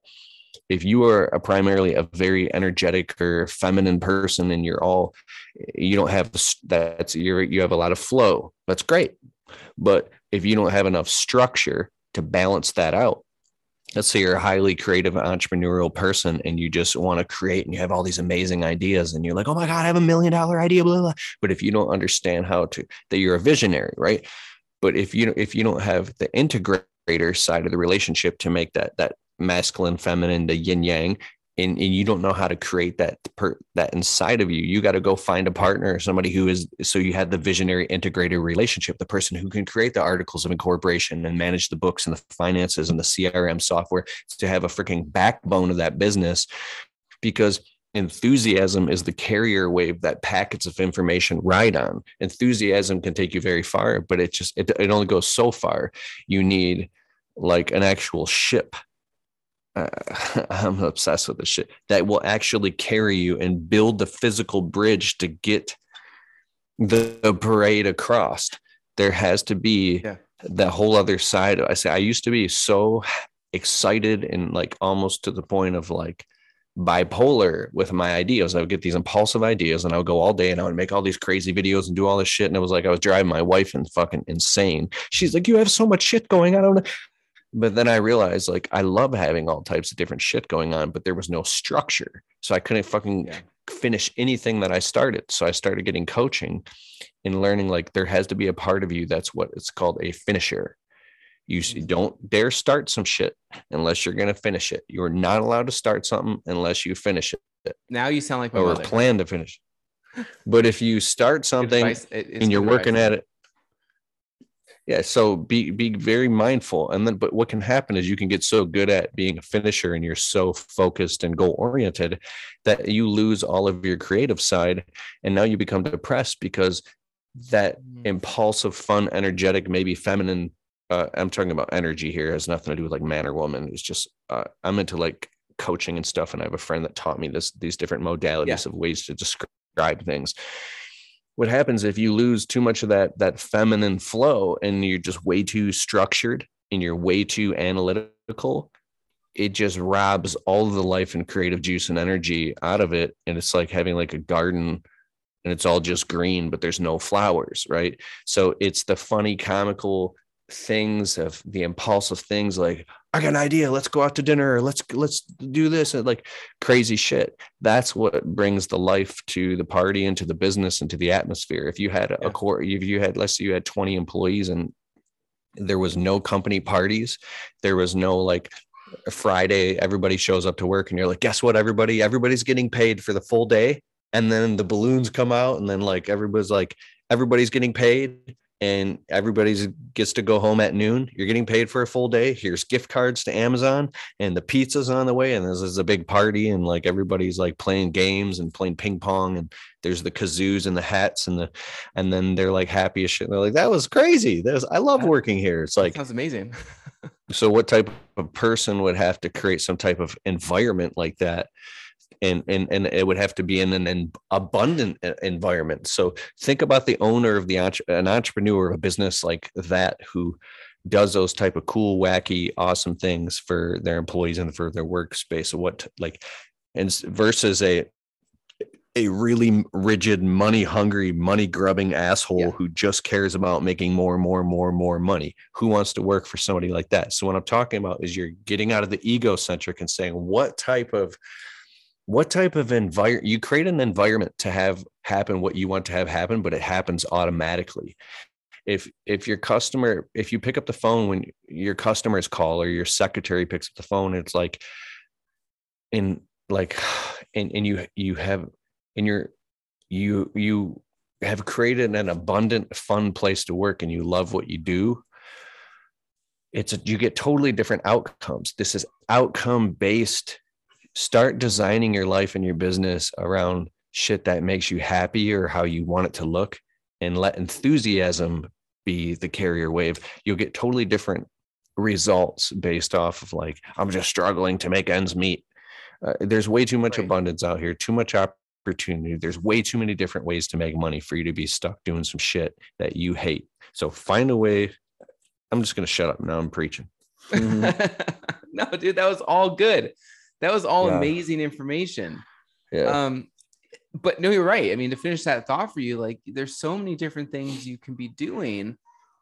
if you are a primarily a very energetic or feminine person, and you're all, you don't have that's you're, you have a lot of flow, that's great. But if you don't have enough structure to balance that out, let's say you're a highly creative entrepreneurial person and you just want to create and you have all these amazing ideas and you're like, oh my God, I have a million dollar idea, blah, blah. But if you don't understand how to, that you're a visionary, right? But if you, if you don't have the integrate side of the relationship to make that that masculine, feminine, the yin yang, and, and you don't know how to create that per, that inside of you, you got to go find a partner or somebody who is, so you have the visionary integrated relationship, the person who can create the articles of incorporation and manage the books and the finances and the C R M software to have a freaking backbone of that business. Because enthusiasm is the carrier wave that packets of information ride on. Enthusiasm can take you very far, but it just, it, it only goes so far. You need like an actual ship. Uh, I'm obsessed with this shit that will actually carry you and build the physical bridge to get the, the parade across. There has to be yeah. that whole other side. I say, I used to be so excited and like almost to the point of like bipolar with my ideas. I would get these impulsive ideas and I would go all day and I would make all these crazy videos and do all this shit. And it was like, I was driving my wife and fucking insane. She's like, you have so much shit going on. I don't know. But then I realized like, I love having all types of different shit going on, but there was no structure. So I couldn't fucking yeah. finish anything that I started. So I started getting coaching and learning, like there has to be a part of you. That's what it's called, a finisher. You don't dare start some shit unless you're going to finish it. You're not allowed to start something unless you finish it. Now you sound like my or mother. Plan to finish. But if you start something advice, and you're working advice. At it, Yeah. So be, be very mindful. And then, but what can happen is you can get so good at being a finisher and you're so focused and goal oriented that you lose all of your creative side. And now you become depressed because that impulsive, fun, energetic, maybe feminine, uh, I'm talking about energy here, it has nothing to do with like man or woman. It's just, uh, I'm into like coaching and stuff. And I have a friend that taught me this, these different modalities yeah. of ways to describe things. What happens if you lose too much of that, that feminine flow and you're just way too structured and you're way too analytical, it just robs all of the life and creative juice and energy out of it. And it's like having like a garden and it's all just green, but there's no flowers, right? So it's the funny, comical things of the impulsive things like, I got an idea. Let's go out to dinner. Or let's, let's do this. And like crazy shit. That's what brings the life to the party and to the business and to the atmosphere. If you had a yeah. core, if you had, let's say you had twenty employees and there was no company parties, there was no like Friday, everybody shows up to work and you're like, guess what, everybody, everybody's getting paid for the full day. And then the balloons come out and then like, everybody's like, everybody's getting paid. And everybody gets to go home at noon. You're getting paid for a full day. Here's gift cards to Amazon and the pizza's on the way. And this is a big party. And like, everybody's like playing games and playing ping pong. And there's the kazoos and the hats and the, and then they're like happy as shit. And they're like, that was crazy. That was, I love working here. It's like, that sounds amazing. So what type of person would have to create some type of environment like that? And, and, and it would have to be in an, an abundant environment. So think about the owner of the, an entrepreneur of a business like that, who does those type of cool, wacky, awesome things for their employees and for their workspace. What like, and versus a, a really rigid, money hungry, money grubbing asshole yeah. who just cares about making more and more and more and more money. Who wants to work for somebody like that? So what I'm talking about is you're getting out of the egocentric and saying, what type of, What type of environment you create an environment to have happen what you want to have happen, but it happens automatically. If, if your customer, if you pick up the phone when your customers call or your secretary picks up the phone, it's like, in like, and, and you, you have in your, you, you have created an abundant, fun place to work and you love what you do. It's a, you get totally different outcomes. This is outcome based. Start designing your life and your business around shit that makes you happy or how you want it to look, and let enthusiasm be the carrier wave. You'll get totally different results based off of like, I'm just struggling to make ends meet. Uh, there's way too much right. abundance out here, too much opportunity. There's way too many different ways to make money for you to be stuck doing some shit that you hate. So find a way. I'm just going to shut up. Now I'm preaching. Mm-hmm. No, dude, that was all good. That was all yeah. amazing information. Yeah. Um, but no, you're right. I mean, to finish that thought for you, like there's so many different things you can be doing.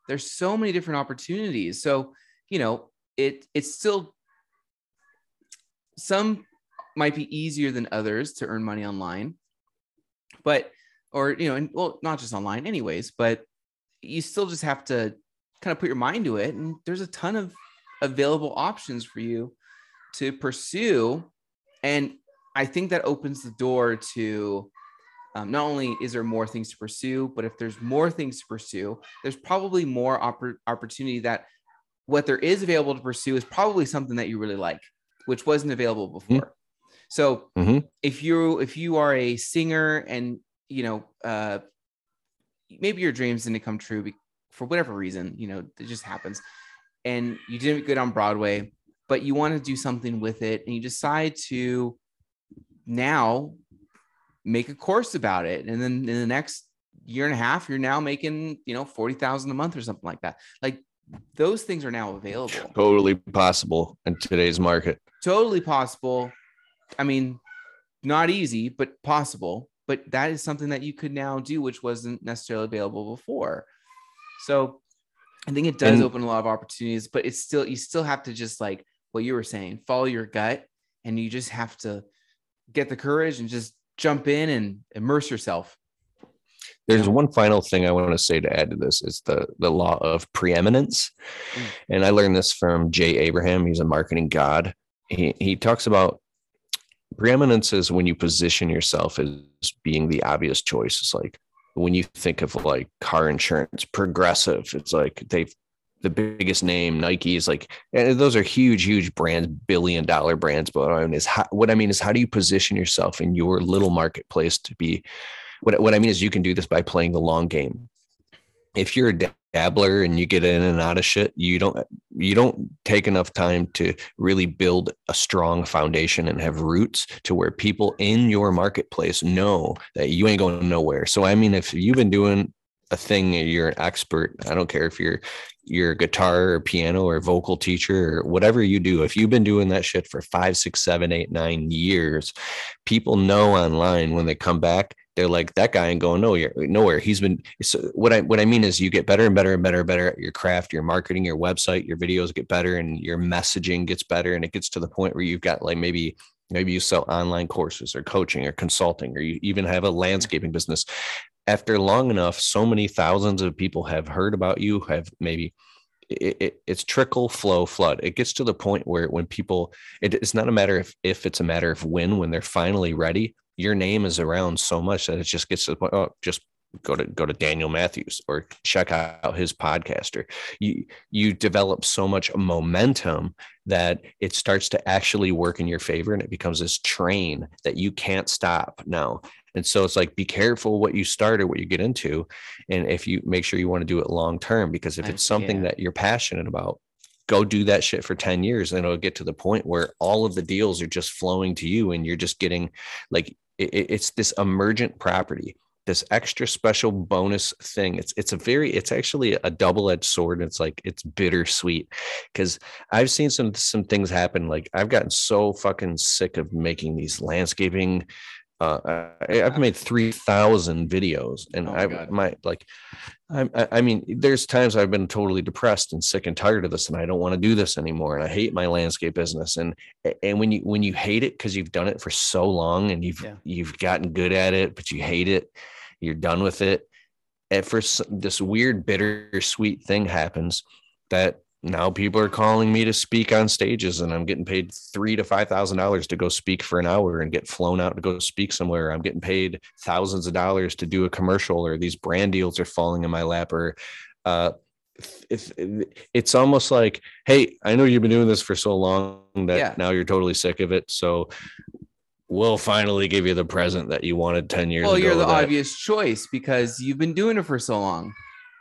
There's so many different opportunities. So, you know, it, it's still, some might be easier than others to earn money online, but, or, you know, and well, not just online anyways, but you still just have to kind of put your mind to it. And there's a ton of available options for you to pursue. And I think that opens the door to um, not only is there more things to pursue, but if there's more things to pursue, there's probably more oppor- opportunity that what there is available to pursue is probably something that you really like, which wasn't available before. Mm-hmm. So mm-hmm. if you if you are a singer and you know uh, maybe your dreams didn't come true be- for whatever reason, you know, it just happens, and you didn't get good on Broadway, but you want to do something with it and you decide to now make a course about it. And then in the next year and a half, you're now making, you know, forty thousand a month or something like that. Like those things are now available. Totally possible in today's market. Totally possible. I mean, not easy, but possible, but that is something that you could now do, which wasn't necessarily available before. So I think it does and, open a lot of opportunities, but it's still, you still have to just like, what you were saying, follow your gut, and you just have to get the courage and just jump in and immerse yourself. There's one final thing I want to say to add to this is the the law of preeminence. Mm. And I learned this from Jay Abraham. He's a marketing god. He he talks about preeminence is when you position yourself as being the obvious choice. It's like, when you think of like car insurance, Progressive, it's like they've the biggest name, Nike is like, and those are huge, huge brands, billion dollar brands. But what I mean is how, what I mean is how do you position yourself in your little marketplace to be, what, what I mean is you can do this by playing the long game. If you're a dabbler and you get in and out of shit, you don't, you don't take enough time to really build a strong foundation and have roots to where people in your marketplace know that you ain't going nowhere. So, I mean, if you've been doing a thing, you're an expert, I don't care if you're your guitar or piano or vocal teacher or whatever you do, if you've been doing that shit for five, six, seven, eight, nine years, people know online when they come back, they're like, that guy ain't going nowhere. Nowhere. He's been. So what I what I mean is, you get better and better and better and better at your craft, your marketing, your website, your videos get better, and your messaging gets better, and it gets to the point where you've got like maybe maybe you sell online courses or coaching or consulting, or you even have a landscaping business. After long enough, so many thousands of people have heard about you. Have maybe it, it, it's trickle, flow, flood. It gets to the point where when people, it, it's not a matter of if, it's a matter of when. When they're finally ready, your name is around so much that it just gets to the point, oh, just go to go to Daniel Matthews or check out his podcast. Or you, you develop so much momentum that it starts to actually work in your favor, and it becomes this train that you can't stop now. And so it's like, be careful what you start or what you get into. And if you make sure you want to do it long term, because if it's something yeah. that you're passionate about, go do that shit for ten years, and it'll get to the point where all of the deals are just flowing to you, and you're just getting like, it's this emergent property, this extra special bonus thing. It's, it's a very, it's actually a double-edged sword. It's like, it's bittersweet, because I've seen some, some things happen. Like I've gotten so fucking sick of making these landscaping. Uh, I, I've made three thousand videos, and oh my I God. my like, I, I mean, there's times I've been totally depressed and sick and tired of this, and I don't want to do this anymore. And I hate my landscape business. And, and when you, when you hate it, cause you've done it for so long, and you've, yeah. you've gotten good at it, but you hate it, you're done with it. At first, this weird bittersweet thing happens that now people are calling me to speak on stages, and I'm getting paid three to five thousand dollars to go speak for an hour and get flown out to go speak somewhere. I'm getting paid thousands of dollars to do a commercial, or these brand deals are falling in my lap. Or uh, if, if, it's almost like, hey, I know you've been doing this for so long that yeah. now you're totally sick of it. So we'll finally give you the present that you wanted ten years well, ago. Well, you're the that. obvious choice because you've been doing it for so long.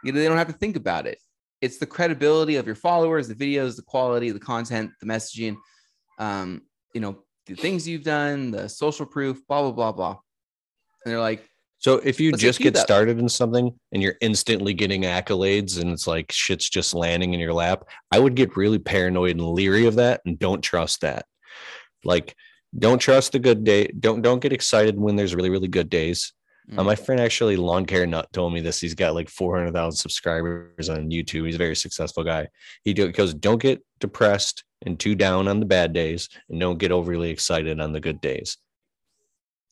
You know, they don't have to think about it. It's the credibility of your followers, the videos, the quality, the content, the messaging, um, you know, the things you've done, the social proof, blah, blah, blah, blah. And they're like, so if you just get started in something and you're instantly getting accolades and it's like, shit's just landing in your lap, I would get really paranoid and leery of that. And don't trust that. Like, don't trust the good day. Don't, don't get excited when there's really, really good days. Mm-hmm. Uh, my friend actually, Lawn Care Nut, told me this. He's got like four hundred thousand subscribers on YouTube. He's a very successful guy. He, do, he goes, don't get depressed and too down on the bad days, and don't get overly excited on the good days.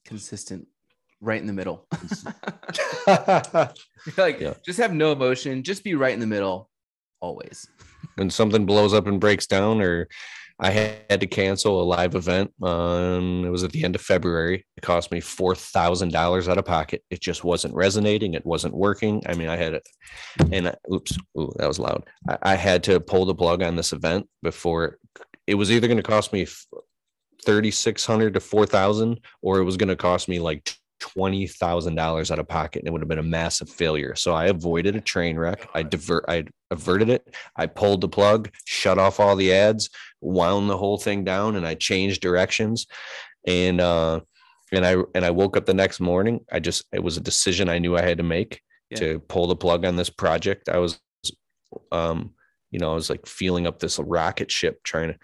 Consistent, right in the middle. like, yeah. Just have no emotion. Just be right in the middle, always. When something blows up and breaks down, or I had to cancel a live event. Um, it was at the end of February. It cost me four thousand dollars out of pocket. It just wasn't resonating. It wasn't working. I mean, I had it, and I, oops, ooh, that was loud. I, I had to pull the plug on this event before it was either going to cost me thirty-six hundred dollars to four thousand dollars, or it was going to cost me like twenty thousand dollars out of pocket, and it would have been a massive failure. So I avoided a train wreck. I divert, I averted it. I pulled the plug, shut off all the ads, wound the whole thing down, and I changed directions. And, uh, and I, and I woke up the next morning. I just, it was a decision I knew I had to make yeah. to pull the plug on this project. I was, um, you know, I was like feeling up this rocket ship trying to,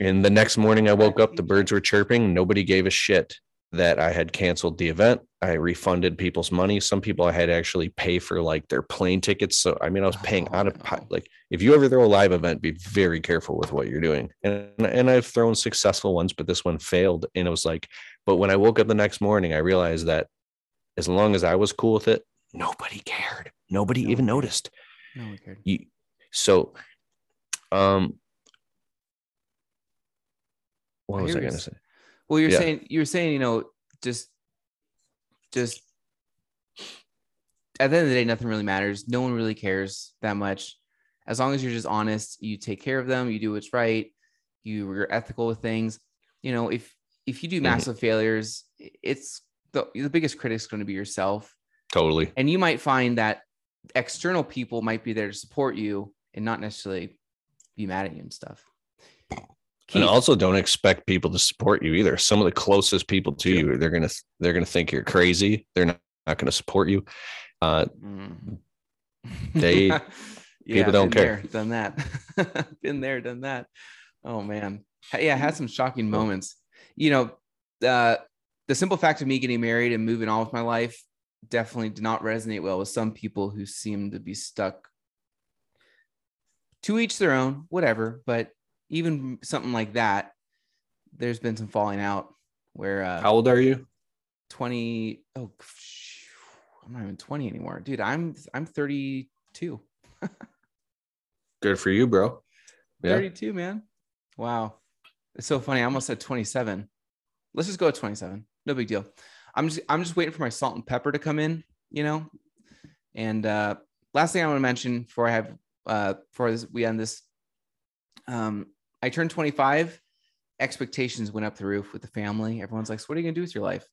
and the next morning I woke up, the birds were chirping. Nobody gave a shit that I had canceled the event. I refunded people's money. Some people I had to actually pay for like their plane tickets. So, I mean, I was paying oh, out of pocket. Like if you ever throw a live event, be very careful with what you're doing. And, and I've thrown successful ones, but this one failed. And it was like, but when I woke up the next morning, I realized that as long as I was cool with it, nobody cared. Nobody no even cared. noticed. No one cared. You, so, um, what I was I going to say? Well, you're yeah. saying, you're saying, you know, just, just at the end of the day, nothing really matters. No one really cares that much. As long as you're just honest, you take care of them, you do what's right, you're ethical with things. You know, if if you do massive mm-hmm. failures, it's the, the biggest critic's going to be yourself. Totally. And you might find that external people might be there to support you and not necessarily be mad at you and stuff. Keith. And also don't expect people to support you either. Some of the closest people to you, they're going to, they're going to think you're crazy. They're not, not going to support you. Uh, mm. They, yeah, people don't care. There, done that. Been there, done that. Oh man. Yeah. I had some shocking moments, you know, uh, the simple fact of me getting married and moving on with my life definitely did not resonate well with some people who seem to be stuck. To each their own, whatever, but even something like that, there's been some falling out where, uh, how old are you? twenty. Oh, I'm not even twenty anymore. Dude, I'm, I'm thirty-two. Good for you, bro. Yeah. thirty-two, man. Wow. It's so funny. I almost said twenty-seven. Let's just go at twenty-seven. No big deal. I'm just, I'm just waiting for my salt and pepper to come in, you know? And, uh, last thing I want to mention before I have, uh, before this, we end this, Um, I turned twenty-five, expectations went up the roof with the family. Everyone's like, so what are you going to do with your life?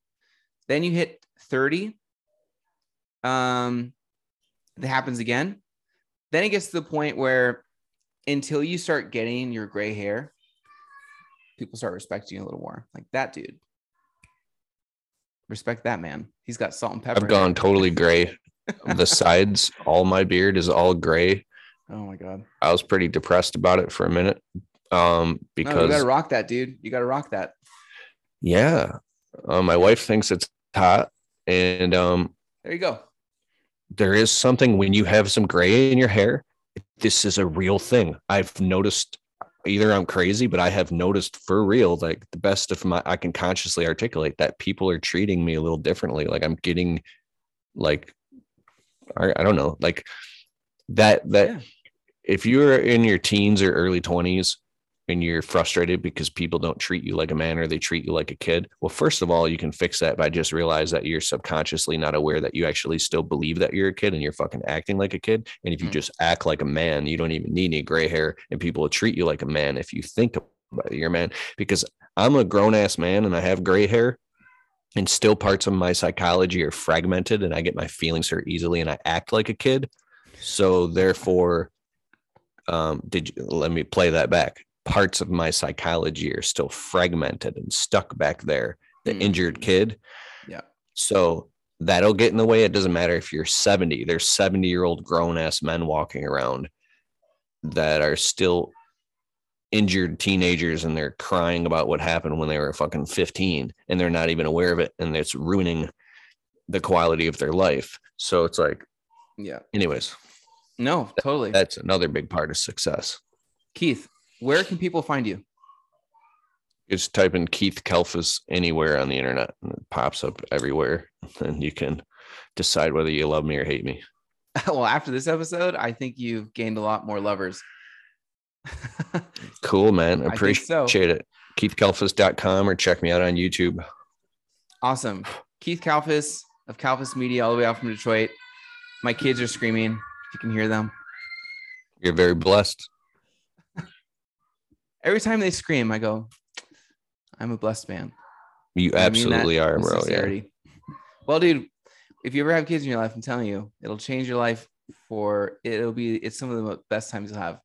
Then you hit thirty. Um, that happens again. Then it gets to the point where until you start getting your gray hair, people start respecting you a little more. Like that dude. Respect that man. He's got salt and pepper. I've gone totally gray. The sides, all my beard is all gray. Oh my God. I was pretty depressed about it for a minute. Um, because no, you gotta rock that, dude. You gotta rock that. Yeah. Um, my wife thinks it's hot. And um there you go. There is something when you have some gray in your hair. This is a real thing. I've noticed, either I'm crazy, but I have noticed for real, like the best of my I can consciously articulate that people are treating me a little differently. Like I'm getting like I, I don't know, like that that yeah. If you're in your teens or early twenties and you're frustrated because people don't treat you like a man or they treat you like a kid, well, first of all, you can fix that by just realize that you're subconsciously not aware that you actually still believe that you're a kid and you're fucking acting like a kid. And if you mm-hmm. just act like a man, you don't even need any gray hair and people will treat you like a man if you think about it, you're a man. Because I'm a grown-ass man and I have gray hair and still parts of my psychology are fragmented and I get my feelings hurt easily and I act like a kid. So therefore... Um, did you, let me play that back. Parts of my psychology are still fragmented and stuck back there. The mm. injured kid. Yeah. So that'll get in the way. It doesn't matter if you're seventy, there's seventy year old grown ass men walking around that are still injured teenagers and they're crying about what happened when they were fucking fifteen and they're not even aware of it. And it's ruining the quality of their life. So it's like, yeah. Anyways. No, totally. That's another big part of success. Keith, where can people find you? Just type in Keith Kalfas anywhere on the internet and it pops up everywhere. And you can decide whether you love me or hate me. Well, after this episode, I think you've gained a lot more lovers. Cool, man. I appreciate I so. it. Keith Kalfas dot com or check me out on YouTube. Awesome. Keith Kalfas of Kalfas Media, all the way out from Detroit. My kids are screaming. You can hear them. You're very blessed. Every time they scream, I go, I'm a blessed man. You I absolutely are, bro. Yeah. Well, dude, if you ever have kids in your life, I'm telling you, it'll change your life for it'll be it's some of the best times you'll have.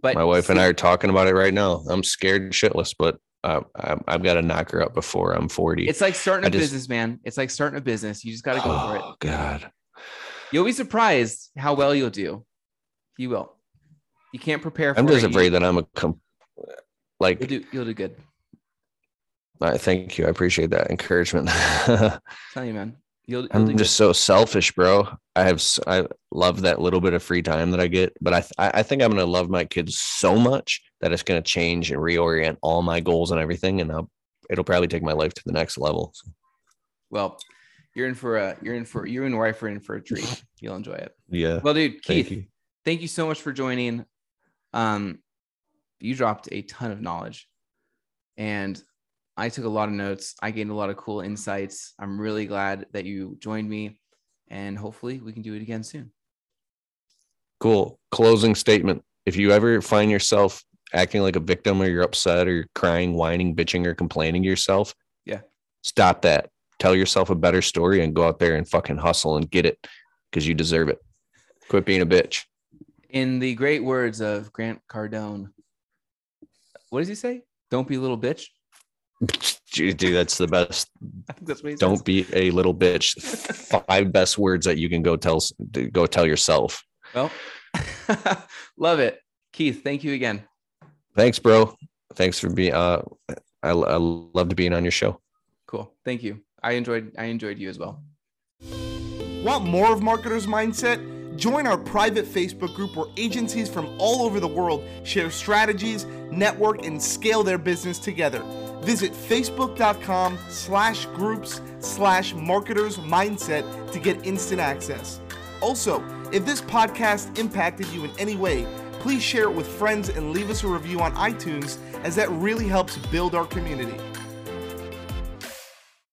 But my wife and I are talking about it right now. I'm scared shitless, but uh, I've got to knock her up before I'm forty. It's like starting I a just, business, man. It's like starting a business. You just got to go oh, for it. Oh, God. You'll be surprised how well you'll do. You will. You can't prepare for it. I'm just afraid that I'm a com- like you'll do, you'll do good. All right, thank you. I appreciate that encouragement. Tell you, man. You'll, you'll I'm just good. so selfish, bro. I have I love that little bit of free time that I get, but I I think I'm gonna love my kids so much that it's gonna change and reorient all my goals and everything, and I'll, it'll probably take my life to the next level. So. Well. You're in for a, you're in for, you and wife are in for a treat. You'll enjoy it. Yeah. Well, dude, Keith, thank you, thank you so much for joining. Um, you dropped a ton of knowledge and I took a lot of notes. I gained a lot of cool insights. I'm really glad that you joined me and hopefully we can do it again soon. Cool. Closing statement. If you ever find yourself acting like a victim, or you're upset, or you're crying, whining, bitching, or complaining to yourself, yeah, stop that. Tell yourself a better story and go out there and fucking hustle and get it, because you deserve it. Quit being a bitch. In the great words of Grant Cardone, what does he say? Don't be a little bitch. Dude, that's the best. I think that's what he says. Don't be a little bitch. Five best words that you can go tell, go tell yourself. Well, love it. Keith, thank you again. Thanks, bro. Thanks for being, uh, I, I loved being on your show. Cool. Thank you. I enjoyed, I enjoyed you as well. Want more of Marketer's Mindset? Join our private Facebook group where agencies from all over the world share strategies, network, and scale their business together. Visit facebook.com slash groups slash marketers mindset to get instant access. Also, if this podcast impacted you in any way, please share it with friends and leave us a review on iTunes, as that really helps build our community.